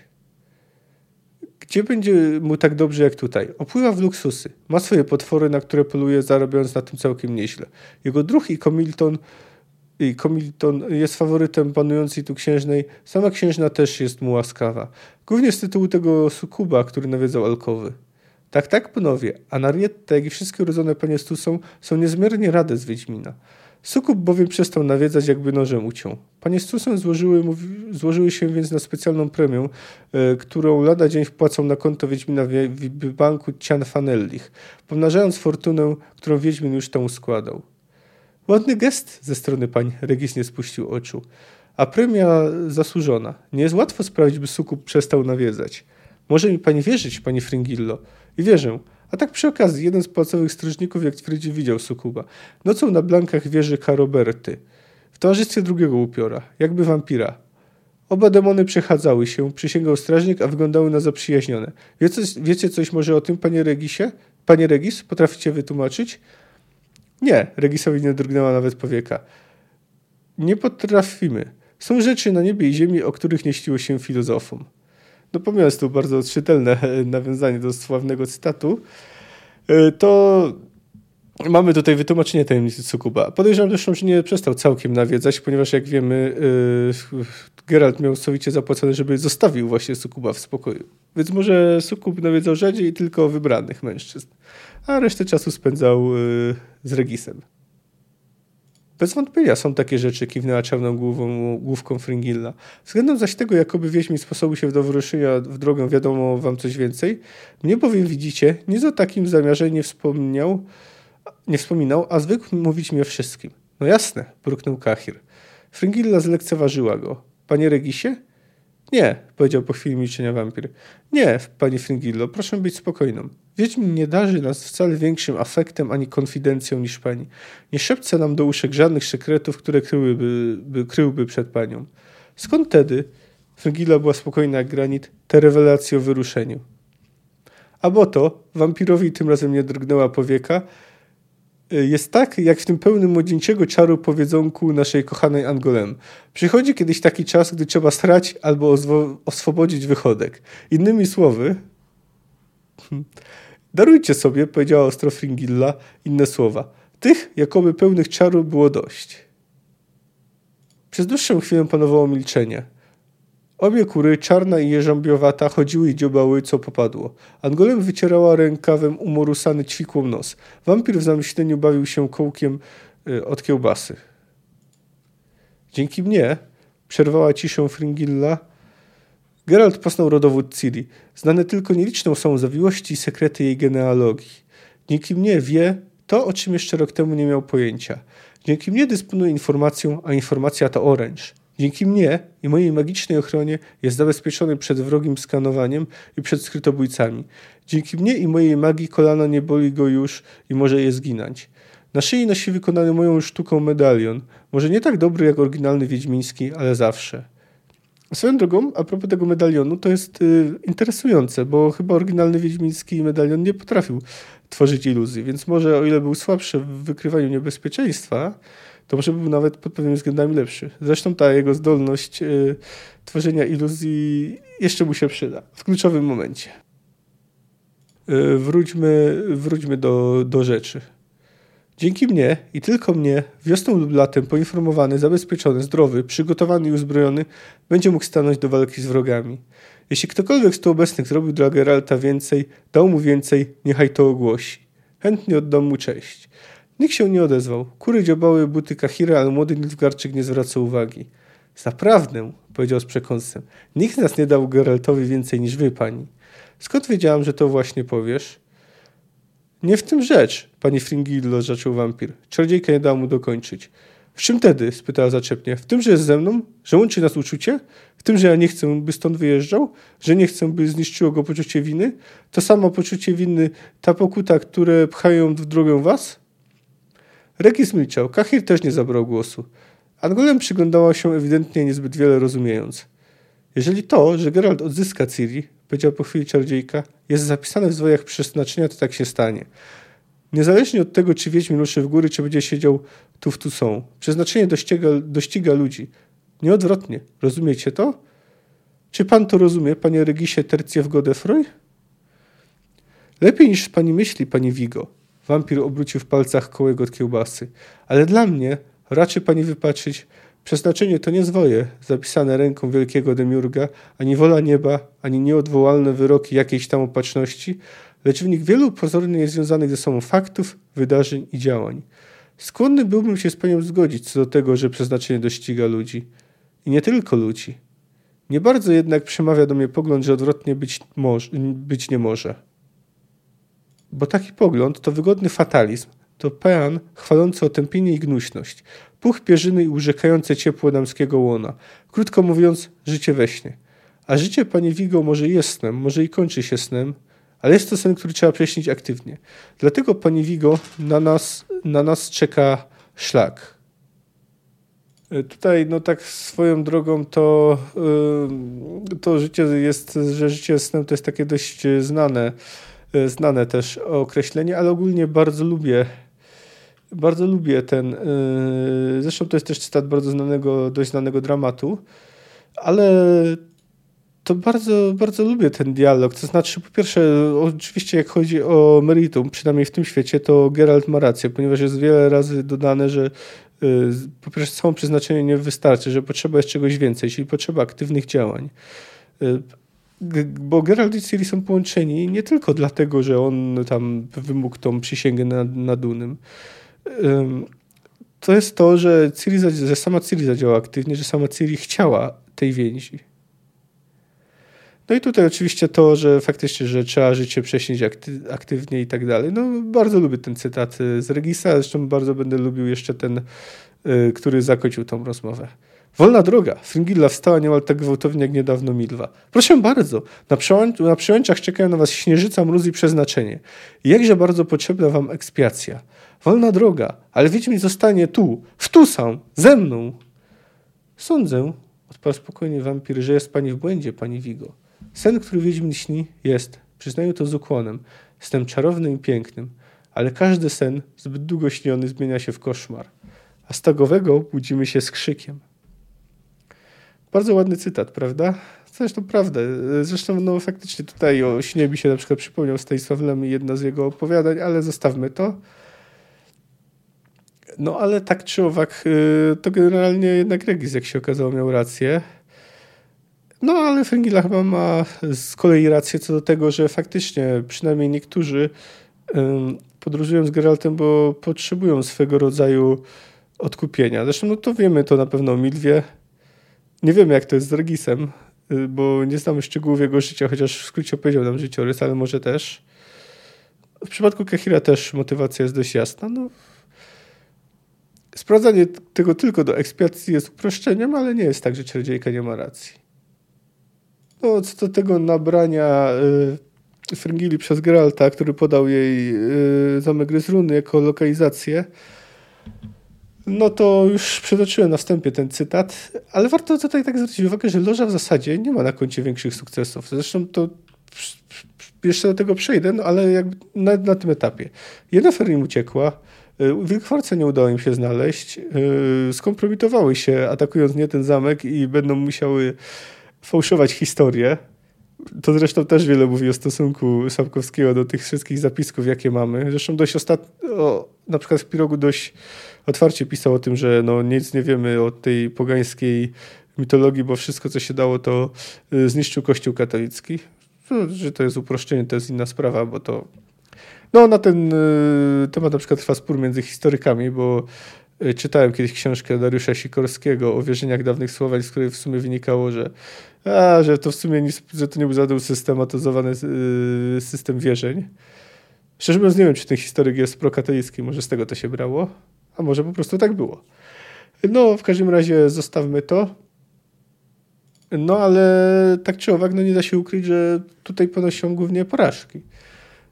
Gdzie będzie mu tak dobrze jak tutaj? Opływa w luksusy. Ma swoje potwory, na które poluje, zarabiając na tym całkiem nieźle. Jego druh i Comilton jest faworytem panującej tu księżnej. Sama księżna też jest mu łaskawa. Głównie z tytułu tego sukuba, który nawiedzał alkowy. Tak, panowie. A Narietta, jak i wszystkie urodzone panie z Tucson, są niezmiernie rade z Wiedźmina. Sukub bowiem przestał nawiedzać, jakby nożem uciął. Panie z Tucson złożyły się więc na specjalną premię, którą lada dzień wpłacą na konto Wiedźmina w banku Cianfanellich, pomnażając fortunę, którą Wiedźmin już tam składał. Ładny gest ze strony pań, Regis nie spuścił oczu. A premia zasłużona. Nie jest łatwo sprawić, by Sukub przestał nawiedzać. Może mi pani wierzyć, pani Fringillo. I wierzę. A tak przy okazji, jeden z pałacowych strażników, jak twierdzi, widział sukuba. Nocą na blankach wieży Karoberty. w towarzystwie drugiego upiora, jakby wampira. Oba demony przechadzały się, przysięgał strażnik, a wyglądały na zaprzyjaźnione. Wiecie coś może o tym, panie Regisie? Panie Regis, potraficie wytłumaczyć? Nie, Regisowi nie drgnęła nawet powieka. Nie potrafimy. Są rzeczy na niebie i ziemi, o których nie śniło się filozofom. Natomiast tu bardzo odczytelne nawiązanie do sławnego cytatu. To mamy tutaj wytłumaczenie tajemnicy Sukuba. Podejrzewam zresztą, że nie przestał całkiem nawiedzać, ponieważ jak wiemy Geralt miał sowicie zapłacone, żeby zostawił właśnie Sukuba w spokoju. Więc może Sukub nawiedzał rzadziej tylko wybranych mężczyzn, a resztę czasu spędzał z Regisem. Bez wątpienia są takie rzeczy, kiwnęła czarną główką Fringilla. Względem zaś tego, jakoby wieźmi sposobu się do wyruszenia w drogę wiadomo wam coś więcej, mnie bowiem widzicie, nie za takim zamiarze nie wspominał, a zwykł mówić mi o wszystkim. No jasne, burknął Kahir. Fringilla zlekceważyła go. Panie Regisie? Nie, powiedział po chwili milczenia wampir. Nie, pani Fringillo, proszę być spokojną. Wiedźmin nie darzy nas wcale większym afektem ani konfidencją niż pani. Nie szepce nam do uszek żadnych sekretów, które kryłby przed panią. Skąd tedy? Fringilla była spokojna jak granit, te rewelacje o wyruszeniu. A bo to, wampirowi tym razem nie drgnęła powieka, jest tak, jak w tym pełnym młodzieńczego czaru powiedzonku naszej kochanej Angolem. Przychodzi kiedyś taki czas, gdy trzeba srać albo oswobodzić wychodek. Innymi słowy... Darujcie sobie, powiedziała ostro Fringilla, inne słowa. Tych, jakoby pełnych czaru, było dość. Przez dłuższą chwilę panowało milczenie. Obie kury, czarna i jeżąbiowata, chodziły i dziobały, co popadło. Angolem wycierała rękawem umorusany ćwikłą nos. Wampir w zamyśleniu bawił się kołkiem od kiełbasy. Dzięki mnie, przerwała ciszę Fringilla, Geralt poznał rodowód Ciri. Znane tylko nieliczną są zawiłości i sekrety jej genealogii. Dzięki mnie wie to, o czym jeszcze rok temu nie miał pojęcia. Dzięki mnie dysponuje informacją, a informacja to oręż. Dzięki mnie i mojej magicznej ochronie jest zabezpieczony przed wrogim skanowaniem i przed skrytobójcami. Dzięki mnie i mojej magii kolana nie boli go już i może je zginąć. Na szyi nosi wykonany moją sztuką medalion. Może nie tak dobry jak oryginalny wiedźmiński, ale zawsze. Swoją drogą, a propos tego medalionu, to jest interesujące, bo chyba oryginalny wiedźmiński medalion nie potrafił tworzyć iluzji, więc może o ile był słabszy w wykrywaniu niebezpieczeństwa, to może był nawet pod pewnymi względami lepszy. Zresztą ta jego zdolność tworzenia iluzji jeszcze mu się przyda w kluczowym momencie. Wróćmy do rzeczy. Dzięki mnie i tylko mnie, wiosną lub latem poinformowany, zabezpieczony, zdrowy, przygotowany i uzbrojony, będzie mógł stanąć do walki z wrogami. Jeśli ktokolwiek z tu obecnych zrobił dla Geralta więcej, dał mu więcej, niechaj to ogłosi. Chętnie oddam mu cześć. Nikt się nie odezwał. Kury dziobały buty Kahira, ale młody Nilfgaardczyk nie zwraca uwagi. Zaprawdę, powiedział z przekąsem, nikt z nas nie dał Geraltowi więcej niż wy, pani. Skąd wiedziałam, że to właśnie powiesz? Nie w tym rzecz, pani Fringillo, zaczął wampir. Czarodziejka nie dała mu dokończyć. W czym tedy? Spytała zaczepnie. W tym, że jest ze mną? Że łączy nas uczucie? W tym, że ja nie chcę, by stąd wyjeżdżał? Że nie chcę, by zniszczyło go poczucie winy? To samo poczucie winy, ta pokuta, które pchają w drogę was? Regis milczał. Kahir też nie zabrał głosu. Angolem przyglądała się ewidentnie niezbyt wiele rozumiejąc. Jeżeli to, że Geralt odzyska Ciri, powiedział po chwili czarodziejka, jest zapisane w zwojach przeznaczenia, to tak się stanie. Niezależnie od tego, czy wiedźmin ruszy w góry, czy będzie siedział tu w Tusson. Przeznaczenie dościga ludzi. Nieodwrotnie. Rozumiecie to? Czy pan to rozumie, panie Regisie Terciew Godefroy? Lepiej niż pani myśli, pani Vigo. Wampir obrócił w palcach kołek od kiełbasy. Ale dla mnie raczy pani wypatrzyć, przeznaczenie to nie zwoje, zapisane ręką wielkiego demiurga, ani wola nieba, ani nieodwołalne wyroki jakiejś tam opatrzności, lecz wynik wielu pozornie niezwiązanych ze sobą faktów, wydarzeń i działań. Skłonny byłbym się z panią zgodzić co do tego, że przeznaczenie dościga ludzi. I nie tylko ludzi. Nie bardzo jednak przemawia do mnie pogląd, że odwrotnie być nie może. Bo taki pogląd to wygodny fatalizm, to pean chwalący otępienie i gnuśność, puch pierzyny i urzekające ciepło damskiego łona. Krótko mówiąc, życie we śnie. A życie, panie Vigo, może jest snem, może i kończy się snem, ale jest to sen, który trzeba prześnić aktywnie. Dlatego, panie Vigo, na nas czeka szlak. Tutaj no tak swoją drogą to życie jest, że życie snem to jest takie dość znane też określenie, ale ogólnie bardzo lubię ten, zresztą to jest też cytat dość znanego dramatu, ale to bardzo lubię ten dialog. To znaczy, po pierwsze, oczywiście jak chodzi o meritum, przynajmniej w tym świecie, to Geralt ma rację, ponieważ jest wiele razy dodane, że po pierwsze samo przeznaczenie nie wystarczy, że potrzeba jest czegoś więcej, czyli potrzeba aktywnych działań. Bo Geralt i Ciri są połączeni nie tylko dlatego, że on tam wymógł tą przysięgę nad Dunym. To jest to, że sama Ciri zadziałała aktywnie, że sama Ciri chciała tej więzi. No i tutaj oczywiście to, że faktycznie, że trzeba życie prześnić aktywnie i tak dalej. No bardzo lubię ten cytat z Regisa, zresztą bardzo będę lubił jeszcze ten, który zakończył tą rozmowę. Wolna droga. Fringilla wstała niemal tak gwałtownie jak niedawno Milwa. Proszę bardzo, na przełęczach czekają na was śnieżyca, mróz i przeznaczenie. Jakże bardzo potrzebna wam ekspiacja. Wolna droga, ale Wiedźmin zostanie tu, w Tusam, ze mną. Sądzę, odparł spokojnie wampir, że jest pani w błędzie, pani Vigo. Sen, który Wiedźmin śni, jest, przyznaję to z ukłonem, snem czarownym i pięknym, ale każdy sen, zbyt długo śniony, zmienia się w koszmar, a z tagowego budzimy się z krzykiem. Bardzo ładny cytat, prawda? Zresztą prawda. Zresztą no faktycznie tutaj o śnie mi się na przykład przypomniał Stanisław Lem i jedna z jego opowiadań, ale zostawmy to. No ale tak czy owak, to generalnie jednak Regis, jak się okazało, miał rację. No ale Fringilla chyba ma z kolei rację co do tego, że faktycznie przynajmniej niektórzy podróżują z Geraltem, bo potrzebują swego rodzaju odkupienia. Zresztą no to wiemy to na pewno o Milwie. Nie wiemy jak to jest z Regisem, bo nie znamy szczegółów jego życia, chociaż w skrócie opowiedział nam życiorys, ale może też. W przypadku Kehira też motywacja jest dość jasna. No. Sprawdzanie tego tylko do ekspiacji jest uproszczeniem, ale nie jest tak, że czarodziejka nie ma racji. No, co do tego nabrania Fringilli przez Geralta, który podał jej zamek Gryzruny jako lokalizację, no to już przytoczyłem na wstępie ten cytat, ale warto tutaj tak zwrócić uwagę, że Loża w zasadzie nie ma na koncie większych sukcesów. Zresztą to jeszcze do tego przejdę, no ale jakby na tym etapie. Yennefer im uciekła, Wilkwarce nie udało im się znaleźć, skompromitowały się atakując nie ten zamek i będą musiały fałszować historię. To zresztą też wiele mówi o stosunku Sapkowskiego do tych wszystkich zapisków, jakie mamy. Zresztą dość na przykład w Pirogu dość otwarcie pisał o tym, że no nic nie wiemy o tej pogańskiej mitologii, bo wszystko, co się dało, to zniszczył Kościół katolicki. Że to jest uproszczenie, to jest inna sprawa, bo to... No na ten temat na przykład trwa spór między historykami, bo czytałem kiedyś książkę Dariusza Sikorskiego o wierzeniach dawnych Słowian, z której w sumie wynikało, że to w sumie że to nie był żaden systematyzowany system wierzeń. Szczerze mówiąc, nie wiem, czy ten historyk jest prokatolicki, może z tego to się brało, a może po prostu tak było. No, w każdym razie zostawmy to. No, ale tak czy owak, no nie da się ukryć, że tutaj ponoszą głównie porażki.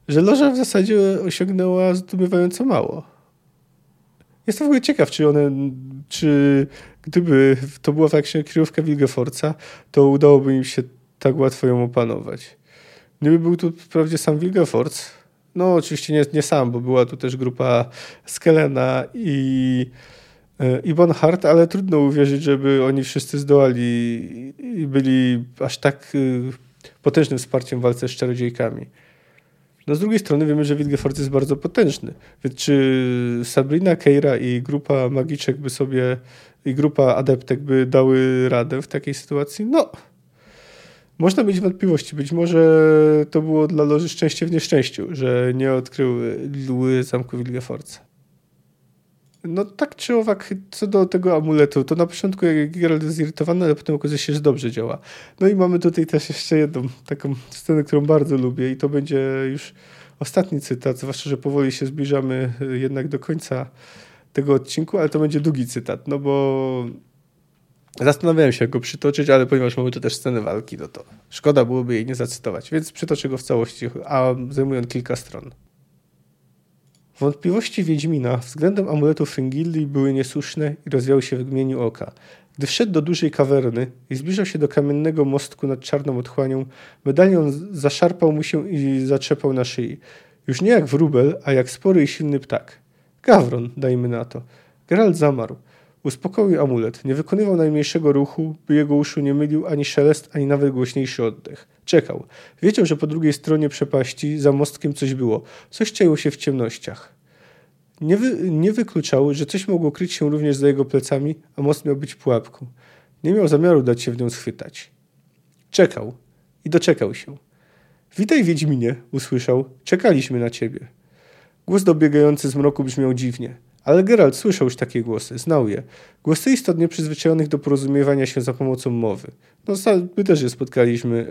Że Loża w zasadzie osiągnęła zdumiewająco mało. Jestem w ogóle ciekaw, czy gdyby to była faktycznie kryjówka Wilgefortza, to udałoby im się tak łatwo ją opanować. Gdyby był tu wprawdzie sam Wilgefortz, no oczywiście nie sam, bo była tu też grupa Skellena i Bonhart, ale trudno uwierzyć, żeby oni wszyscy zdołali i byli aż tak potężnym wsparciem w walce z czarodziejkami. No z drugiej strony wiemy, że Wilgefortz jest bardzo potężny. Więc czy Sabrina, Keira i grupa magiczek by sobie i grupa adeptek by dały radę w takiej sytuacji? No, można mieć wątpliwości. Być może to było dla Loży szczęście w nieszczęściu, że nie odkryły zamku Wilgefortza. No tak czy owak, co do tego amuletu, to na początku Geralt jest zirytowany, ale potem okazuje się, że dobrze działa. No i mamy tutaj też jeszcze jedną taką scenę, którą bardzo lubię i to będzie już ostatni cytat, zwłaszcza, że powoli się zbliżamy jednak do końca tego odcinku, ale to będzie długi cytat, no bo zastanawiałem się, jak go przytoczyć, ale ponieważ mamy tu też scenę walki, no to szkoda byłoby jej nie zacytować, więc przytoczę go w całości, a zajmuję on kilka stron. Wątpliwości Wiedźmina względem amuletu Fingilli były niesłuszne i rozwiały się w mgnieniu oka. Gdy wszedł do dużej kawerny i zbliżał się do kamiennego mostku nad czarną otchłanią, medalion zaszarpał mu się i zatrzepał na szyi. Już nie jak wróbel, a jak spory i silny ptak. Gawron, dajmy na to. Geralt zamarł. Uspokoił amulet. Nie wykonywał najmniejszego ruchu, by jego uszu nie mylił ani szelest, ani nawet głośniejszy oddech. Czekał. Wiedział, że po drugiej stronie przepaści za mostkiem coś było. Coś czaiło się w ciemnościach. Nie wykluczał, że coś mogło kryć się również za jego plecami, a most miał być pułapką. Nie miał zamiaru dać się w nią schwytać. Czekał. I doczekał się. Witaj, Wiedźminie, usłyszał. Czekaliśmy na ciebie. Głos dobiegający z mroku brzmiał dziwnie. Ale Geralt słyszał już takie głosy, znał je. Głosy istot nieprzyzwyczajonych do porozumiewania się za pomocą mowy. No, my też je spotkaliśmy.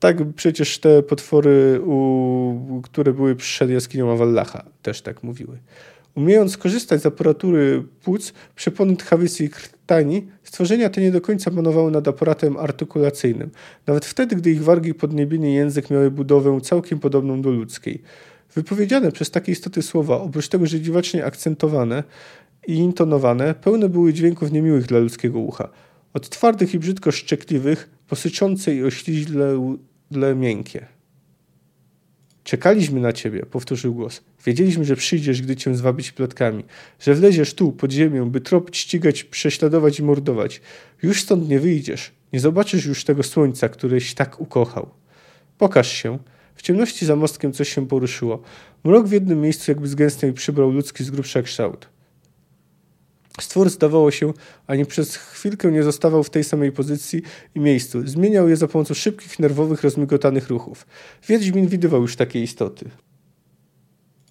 Tak, przecież te potwory, które były przed jaskinią Avallacha, też tak mówiły. Umiejąc skorzystać z aparatury płuc, przepony tchawicy i krtani, stworzenia te nie do końca panowały nad aparatem artykulacyjnym. Nawet wtedy, gdy ich wargi podniebienie język miały budowę całkiem podobną do ludzkiej. Wypowiedziane przez takie istoty słowa, oprócz tego, że dziwacznie akcentowane i intonowane, pełne były dźwięków niemiłych dla ludzkiego ucha. Od twardych i brzydko szczekliwych, po syczące i oślizle miękkie. Czekaliśmy na ciebie, powtórzył głos. Wiedzieliśmy, że przyjdziesz, gdy cię zwabić plotkami, że wleziesz tu, pod ziemię, by trop ścigać, prześladować i mordować. Już stąd nie wyjdziesz, nie zobaczysz już tego słońca, któreś tak ukochał. Pokaż się. W ciemności za mostkiem coś się poruszyło. Mrok w jednym miejscu jakby zgęstniał i przybrał ludzki z grubsza kształt. Stwór, zdawało się, ani przez chwilkę nie zostawał w tej samej pozycji i miejscu. Zmieniał je za pomocą szybkich, nerwowych, rozmigotanych ruchów. Wiedźmin widywał już takie istoty.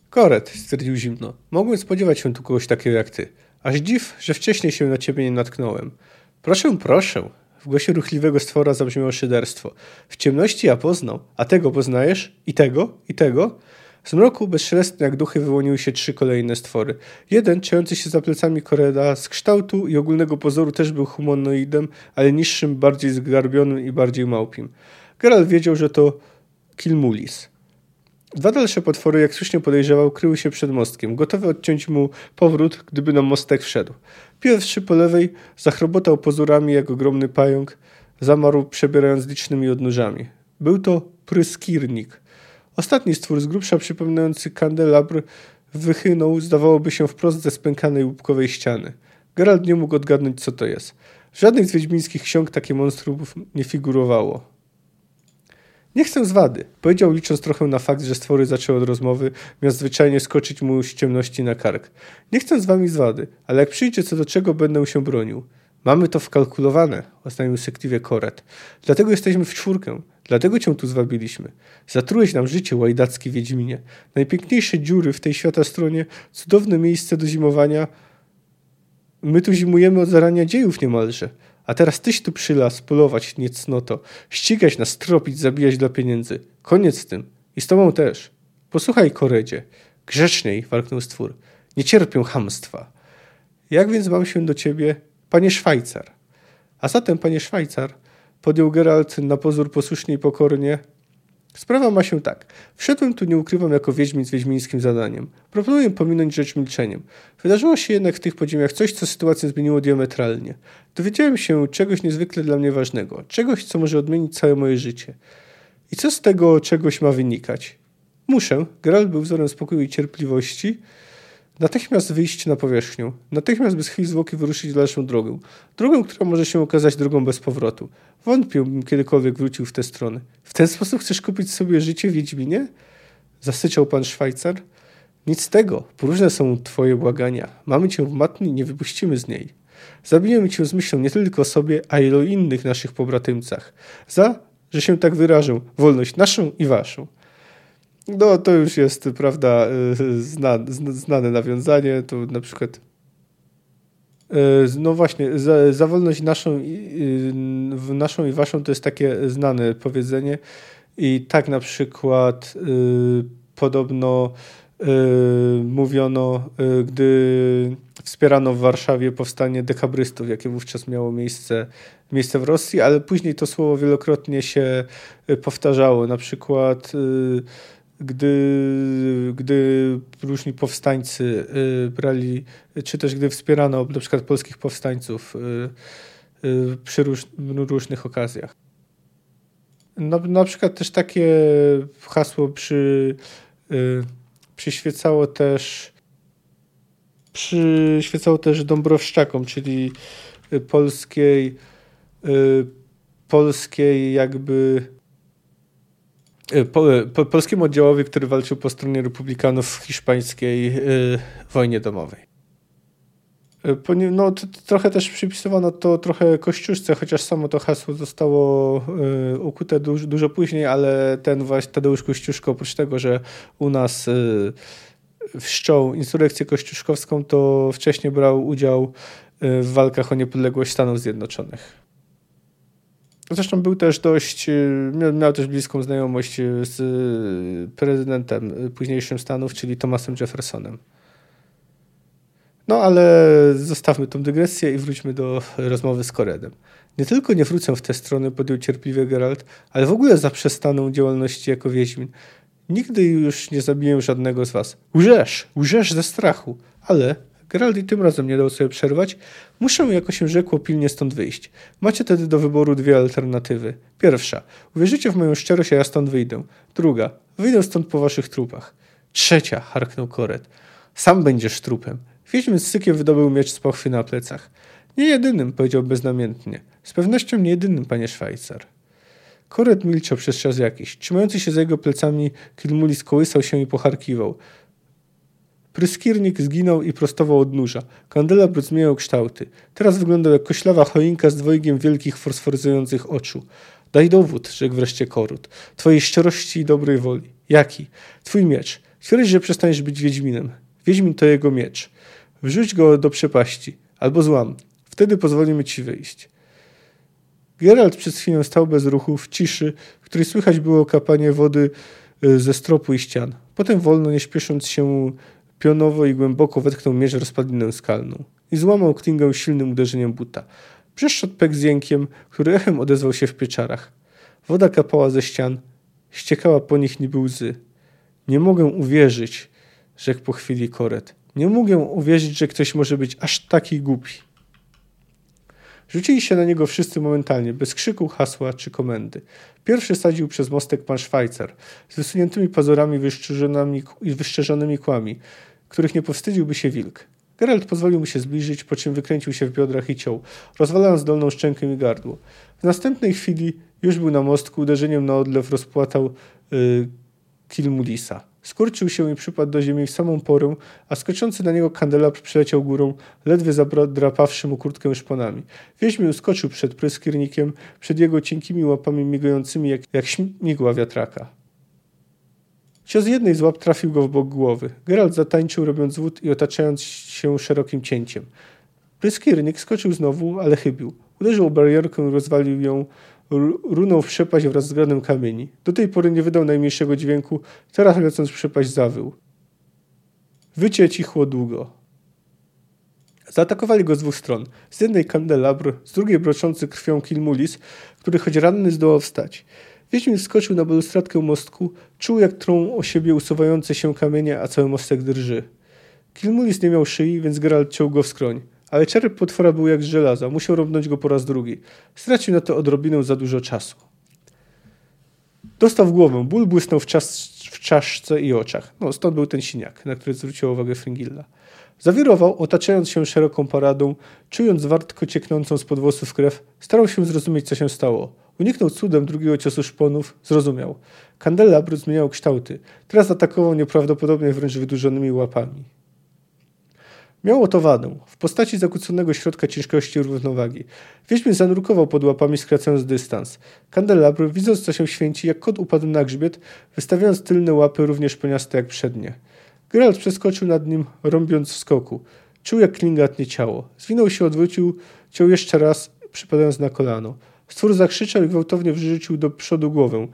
Koret, stwierdził zimno. Mogłem spodziewać się tu kogoś takiego jak ty. Aż dziw, że wcześniej się na ciebie nie natknąłem. Proszę, proszę. W głosie ruchliwego stwora zabrzmiało szyderstwo. W ciemności ja poznał, a tego poznajesz? I tego? I tego? Z mroku bezszelestnie jak duchy wyłoniły się trzy kolejne stwory. Jeden, czający się za plecami Koreda, z kształtu i ogólnego pozoru też był humanoidem, ale niższym, bardziej zgarbionym i bardziej małpim. Geralt wiedział, że to Kilmulis. Dwa dalsze potwory, jak słusznie podejrzewał, kryły się przed mostkiem, gotowe odciąć mu powrót, gdyby na mostek wszedł. Pierwszy po lewej zachrobotał pozorami jak ogromny pająk, zamarł przebierając licznymi odnóżami. Był to Pryskirnik. Ostatni stwór z grubsza przypominający kandelabr wychynął, zdawałoby się, wprost ze spękanej łupkowej ściany. Geralt nie mógł odgadnąć, co to jest. W żadnych z wiedźmińskich ksiąg takie monstrum nie figurowało. Nie chcę zwady, powiedział, licząc trochę na fakt, że stwory zaczęły od rozmowy, miast zwyczajnie skoczyć mu z ciemności na kark. Nie chcę z wami zwady, ale jak przyjdzie co do czego, będę się bronił. Mamy to wkalkulowane, oznajmił sykliwie Koret. Dlatego jesteśmy w czwórkę, dlatego cię tu zwabiliśmy. Zatrułeś nam życie, łajdacki Wiedźminie. Najpiękniejsze dziury w tej świata stronie, cudowne miejsce do zimowania. My tu zimujemy od zarania dziejów niemalże. A teraz tyś tu przylas, polować, niecnoto, ścigać nas, tropić, zabijać dla pieniędzy. Koniec z tym. I z tobą też. Posłuchaj, Koredzie. Grzeczniej, warknął stwór. Nie cierpię chamstwa. Jak więc mam się do ciebie, panie Szwajcar? A zatem, panie Szwajcar, podjął Geralt na pozór posłusznie i pokornie. Sprawa ma się tak. Wszedłem tu, nie ukrywam, jako wiedźmin z wiedźmińskim zadaniem. Proponuję pominąć rzecz milczeniem. Wydarzyło się jednak w tych podziemiach coś, co sytuację zmieniło diametralnie. Dowiedziałem się czegoś niezwykle dla mnie ważnego. Czegoś, co może odmienić całe moje życie. I co z tego czegoś ma wynikać? Muszę, Geralt był wzorem spokoju i cierpliwości, natychmiast wyjść na powierzchnię. Natychmiast bez chwili zwłoki wyruszyć w dalszą drogę. Drogę, która może się okazać drogą bez powrotu. Wątpię, bym kiedykolwiek wrócił w tę stronę. W ten sposób chcesz kupić sobie życie, Wiedźminie? Zasyczał pan Szwajcar. Nic z tego. Próżne są twoje błagania. Mamy cię w matni, nie wypuścimy z niej. Zabijemy cię z myślą nie tylko o sobie, a i o innych naszych pobratymcach. Za, że się tak wyrażę, wolność naszą i waszą. No, to już jest, prawda, znane nawiązanie, to na przykład, no właśnie, za wolność naszą i waszą to jest takie znane powiedzenie i tak na przykład podobno mówiono, gdy wspierano w Warszawie powstanie dekabrystów, jakie wówczas miało miejsce w Rosji, ale później to słowo wielokrotnie się powtarzało, na przykład gdy różni powstańcy brali, czy też gdy wspierano na przykład polskich powstańców przy różnych okazjach. Na przykład też takie hasło przyświecało też Dąbrowszczakom, czyli polskiemu oddziałowi, który walczył po stronie republikanów w hiszpańskiej wojnie domowej. Trochę też przypisywano to trochę Kościuszce, chociaż samo to hasło zostało ukute dużo później, ale ten właśnie Tadeusz Kościuszko, oprócz tego, że u nas wszczął insurrekcję kościuszkowską, to wcześniej brał udział w walkach o niepodległość Stanów Zjednoczonych. Zresztą był też miał też bliską znajomość z prezydentem późniejszym Stanów, czyli Thomasem Jeffersonem. No ale zostawmy tą dygresję i wróćmy do rozmowy z Koredem. Nie tylko nie wrócę w te strony, podjął cierpliwie Geralt, ale w ogóle zaprzestanę działalności jako Wiedźmin. Nigdy już nie zabiję żadnego z was. Łżesz ze strachu, ale... Geralt i tym razem nie dał sobie przerwać. Muszę, jako się rzekło, pilnie stąd wyjść. Macie tedy do wyboru dwie alternatywy. Pierwsza. Uwierzycie w moją szczerość, a ja stąd wyjdę. Druga. Wyjdę stąd po waszych trupach. Trzecia. Harknął Kored. Sam będziesz trupem. Wiedźmin z sykiem wydobył miecz z pochwy na plecach. Nie jedynym, powiedział beznamiętnie. Z pewnością nie jedynym, panie Szwajcar. Kored milczał przez czas jakiś. Trzymający się za jego plecami Kilmuli skołysał się i pocharkiwał. Pryskiernik zginął i prostował od nóża. Kandelabr zmieniał kształty. Teraz wyglądał jak koślawa choinka z dwojgiem wielkich, fosforyzujących oczu. Daj dowód, rzekł wreszcie Korut. Twojej szczerości i dobrej woli. Jaki? Twój miecz. Twierdzisz, że przestaniesz być Wiedźminem. Wiedźmin to jego miecz. Wrzuć go do przepaści. Albo złam. Wtedy pozwolimy ci wyjść. Geralt przez chwilę stał bez ruchu, w ciszy, w której słychać było kapanie wody ze stropu i ścian. Potem wolno, nie śpiesząc się, pionowo i głęboko wetknął miecz rozpadlinę skalną i złamał klingę silnym uderzeniem buta. Przeszczot pękł z jękiem, który echem odezwał się w pieczarach. Woda kapała ze ścian, ściekała po nich niby łzy. Nie mogę uwierzyć, rzekł po chwili Koret. Nie mogę uwierzyć, że ktoś może być aż taki głupi. Rzucili się na niego wszyscy momentalnie, bez krzyku, hasła czy komendy. Pierwszy sadził przez mostek pan Szwajcar, z wysuniętymi pazurami i wyszczerzonymi kłami, których nie powstydziłby się wilk. Geralt pozwolił mu się zbliżyć, po czym wykręcił się w biodrach i ciął, rozwalając dolną szczękę i gardło. W następnej chwili już był na mostku, uderzeniem na odlew rozpłatał Kilmulisa. Skurczył się i przypadł do ziemi w samą porę, a skoczący na niego kandelabr przeleciał górą, ledwie zadrapawszy mu kurtkę szponami. Wiedźmin uskoczył przed pryskiernikiem, przed jego cienkimi łapami migającymi jak migła wiatraka. Cios jednej z łap trafił go w bok głowy. Geralt zatańczył, robiąc wód i otaczając się szerokim cięciem. Pryskiernik skoczył znowu, ale chybił. Uderzył o barierkę, rozwalił ją, runął w przepaść wraz z granem kamieni. Do tej pory nie wydał najmniejszego dźwięku, teraz lecąc w przepaść zawył. Wycie cichło długo. Zaatakowali go z dwóch stron. Z jednej kandelabr, z drugiej broczący krwią Kilmulis, który choć ranny zdołał wstać. Wiedźmin wskoczył na balustradkę mostku, czuł jak trą o siebie usuwające się kamienie, a cały mostek drży. Kilmulis nie miał szyi, więc Geralt ciął go w skroń. Ale czerep potwora był jak z żelaza. Musiał rąbnąć go po raz drugi. Stracił na to odrobinę za dużo czasu. Dostał w głowę. Ból błysnął w czaszce i oczach. Stąd był ten siniak, na który zwróciła uwagę Fringilla. Zawirował, otaczając się szeroką paradą, czując wartko cieknącą spod włosów krew, starał się zrozumieć, co się stało. Uniknął cudem drugiego ciosu szponów. Zrozumiał. Kandelabr zmieniał kształty. Teraz atakował nieprawdopodobnie wręcz wydłużonymi łapami. Miało to wadę. W postaci zakłóconego środka ciężkości i równowagi. Wiedźmin zanurkował pod łapami, skracając dystans. Kandelabr, widząc co się święci, jak kot upadł na grzbiet, wystawiając tylne łapy równie szponiaste jak przednie. Geralt przeskoczył nad nim, rąbiąc w skoku. Czuł jak klingatnie ciało. Zwinął się, odwrócił, ciął jeszcze raz, przypadając na kolano. Stwór zakrzyczał i gwałtownie wyrzucił do przodu głowę.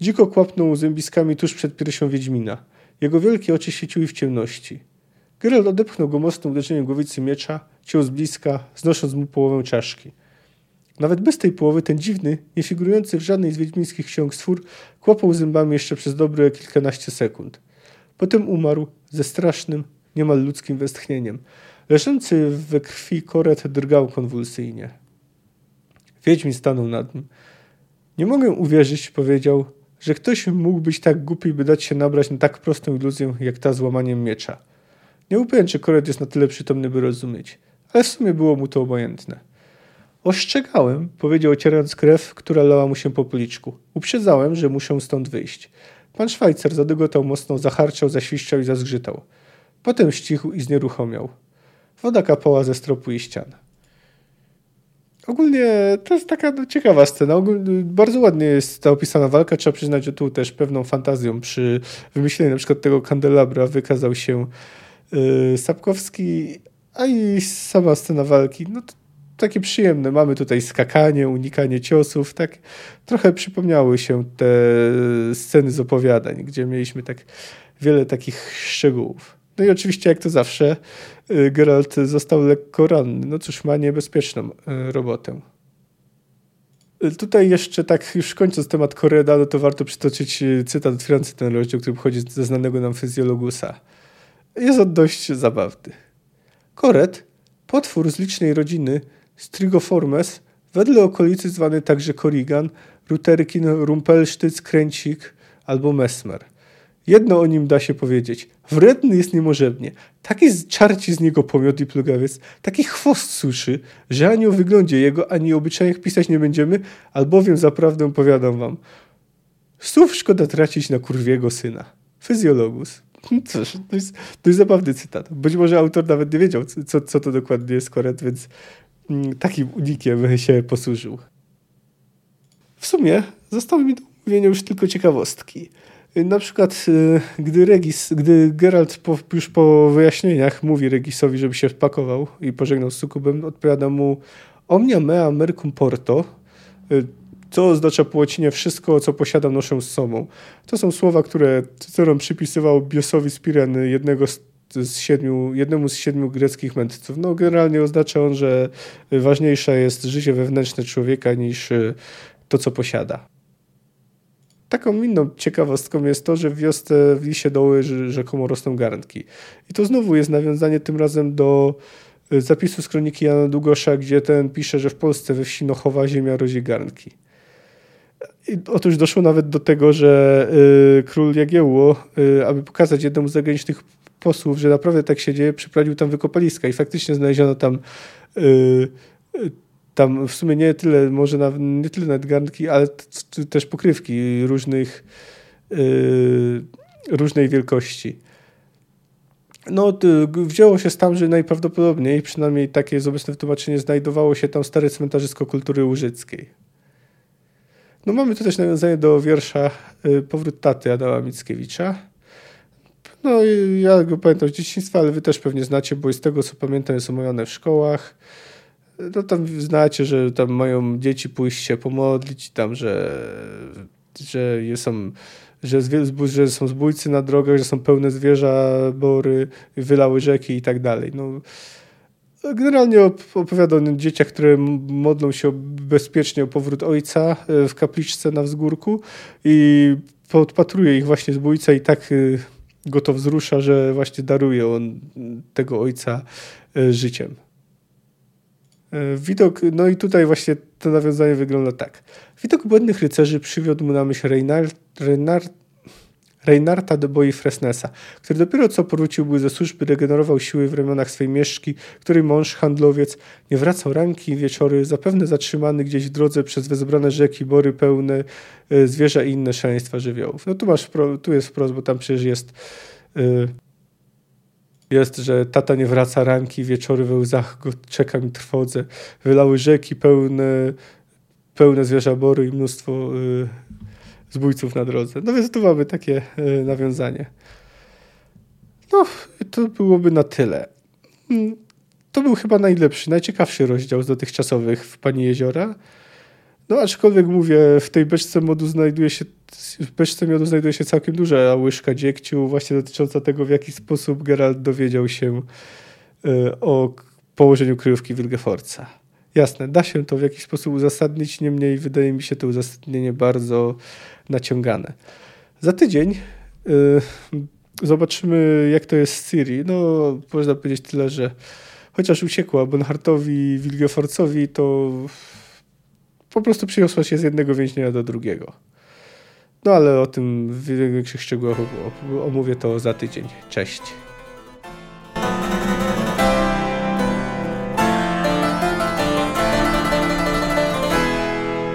Dziko kłapnął zębiskami tuż przed piersią Wiedźmina. Jego wielkie oczy świeciły w ciemności. Geralt odepchnął go mocno uderzeniem głowicy miecza, ciął z bliska, znosząc mu połowę czaszki. Nawet bez tej połowy ten dziwny, nie figurujący w żadnej z wiedźmińskich ksiąg stwór kłapał zębami jeszcze przez dobre kilkanaście sekund. Potem umarł ze strasznym, niemal ludzkim westchnieniem. Leżący we krwi koret drgał konwulsyjnie. Wiedźmin stanął nad nim. Nie mogę uwierzyć, powiedział, że ktoś mógł być tak głupi, by dać się nabrać na tak prostą iluzję, jak ta z łamaniem miecza. Nie upewniam, czy koret jest na tyle przytomny, by rozumieć, ale w sumie było mu to obojętne. Ostrzegałem, powiedział, ocierając krew, która lała mu się po policzku. Uprzedzałem, że muszę stąd wyjść. Pan Szwajcar zadygotał mocno, zaharczał, zaświszczał i zazgrzytał. Potem ścichł i znieruchomiał. Woda kapała ze stropu i ścian. Ogólnie to jest taka ciekawa scena. Bardzo ładnie jest ta opisana walka. Trzeba przyznać, że tu też pewną fantazją przy wymyśleniu na przykład tego kandelabra wykazał się Sapkowski, a i sama scena walki. No to takie przyjemne. Mamy tutaj skakanie, unikanie ciosów. Tak trochę przypomniały się te sceny z opowiadań, gdzie mieliśmy tak wiele takich szczegółów. No i oczywiście, jak to zawsze, Geralt został lekko ranny. No cóż, ma niebezpieczną robotę. Tutaj jeszcze tak już kończąc temat Koreda, no to warto przytoczyć cytat otwierający ten rozdział, który pochodzi ze znanego nam fizjologusa. Jest on dość zabawny. Kored, potwór z licznej rodziny Strigoformes, wedle okolicy zwany także korigan, ruterkin, rumpelsztyc, kręcik albo mesmer. Jedno o nim da się powiedzieć. Wredny jest niemożebnie. Taki czarci z niego pomiot i plugawiec, taki chwost suszy, że ani o wyglądzie jego, ani o obyczajach pisać nie będziemy, albowiem zaprawdę powiadam wam. Słów szkoda tracić na kurwiego syna. Fizjologus. Cóż, to jest zabawny cytat. Być może autor nawet nie wiedział, co to dokładnie jest koret, więc takim unikiem się posłużył. W sumie zostały mi do omówienia już tylko ciekawostki. Na przykład, gdy Geralt już po wyjaśnieniach mówi Regisowi, żeby się wpakował i pożegnał z sukubem, odpowiada mu omnia mea mercum porto, co oznacza po łacinie wszystko, co posiadam, noszę z sobą. To są słowa, które Cyceron przypisywał Biosowi z Piren, jednemu z siedmiu greckich mędrców. No, generalnie oznacza on, że ważniejsze jest życie wewnętrzne człowieka niż to, co posiada. Taką inną ciekawostką jest to, że w wiosce w Lisie Doły rzekomo rosną garnki. I to znowu jest nawiązanie tym razem do zapisu z kroniki Jana Długosza, gdzie ten pisze, że w Polsce we wsi Nochowa ziemia rodzi garnki. I otóż doszło nawet do tego, że król Jagiełło, aby pokazać jednemu z zagranicznych posłów, że naprawdę tak się dzieje, przyprowadził tam wykopaliska i faktycznie znaleziono tam w sumie nie tyle nawet garnki, ale też pokrywki różnej wielkości. No, wzięło się tam, że najprawdopodobniej, przynajmniej takie jest obecne wytłumaczenie, znajdowało się tam stare cmentarzysko kultury łużyckiej. No, mamy tu też nawiązanie do wiersza Powrót taty Adama Mickiewicza. No, ja go pamiętam z dzieciństwa, ale wy też pewnie znacie, bo z tego, co pamiętam, jest omawiane w szkołach. No tam znacie, że tam mają dzieci pójść się pomodlić, tam, że są zbójcy na drogach, że są pełne zwierza, bory, wylały rzeki i tak dalej. No, generalnie opowiada o dzieciach, które modlą się bezpiecznie o powrót ojca w kapliczce na wzgórku i podpatruje ich właśnie zbójca i tak go to wzrusza, że właśnie daruje on tego ojca życiem. Widok, no i tutaj właśnie to nawiązanie wygląda tak. Widok błędnych rycerzy przywiódł mu na myśl Reinarta de Boi Fresnesa, który dopiero co powrócił był ze służby, regenerował siły w ramionach swej mieszczki, której mąż, handlowiec, nie wracał ranki i wieczory, zapewne zatrzymany gdzieś w drodze przez wezbrane rzeki, bory pełne zwierza i inne szaleństwa żywiołów. No tu jest wprost, bo tam przecież jest, że tata nie wraca ranki, wieczory we łzach go czekam i trwodze. Wylały rzeki pełne zwierza bory i mnóstwo zbójców na drodze. No więc tu mamy takie nawiązanie. No, to byłoby na tyle. To był chyba najlepszy, najciekawszy rozdział z dotychczasowych w Pani Jeziora. No aczkolwiek mówię, w tej beczce miodu znajduje się całkiem duża łyżka dziegciu właśnie dotycząca tego, w jaki sposób Geralt dowiedział się o położeniu kryjówki Wilgefortza. Jasne, da się to w jakiś sposób uzasadnić, niemniej wydaje mi się to uzasadnienie bardzo naciągane. Za tydzień zobaczymy, jak to jest z Ciri. No, można powiedzieć tyle, że chociaż uciekła Bonhartowi i Wilgefortzowi, to po prostu przyniosła się z jednego więźnia do drugiego. No ale o tym w większych szczegółach omówię to za tydzień. Cześć.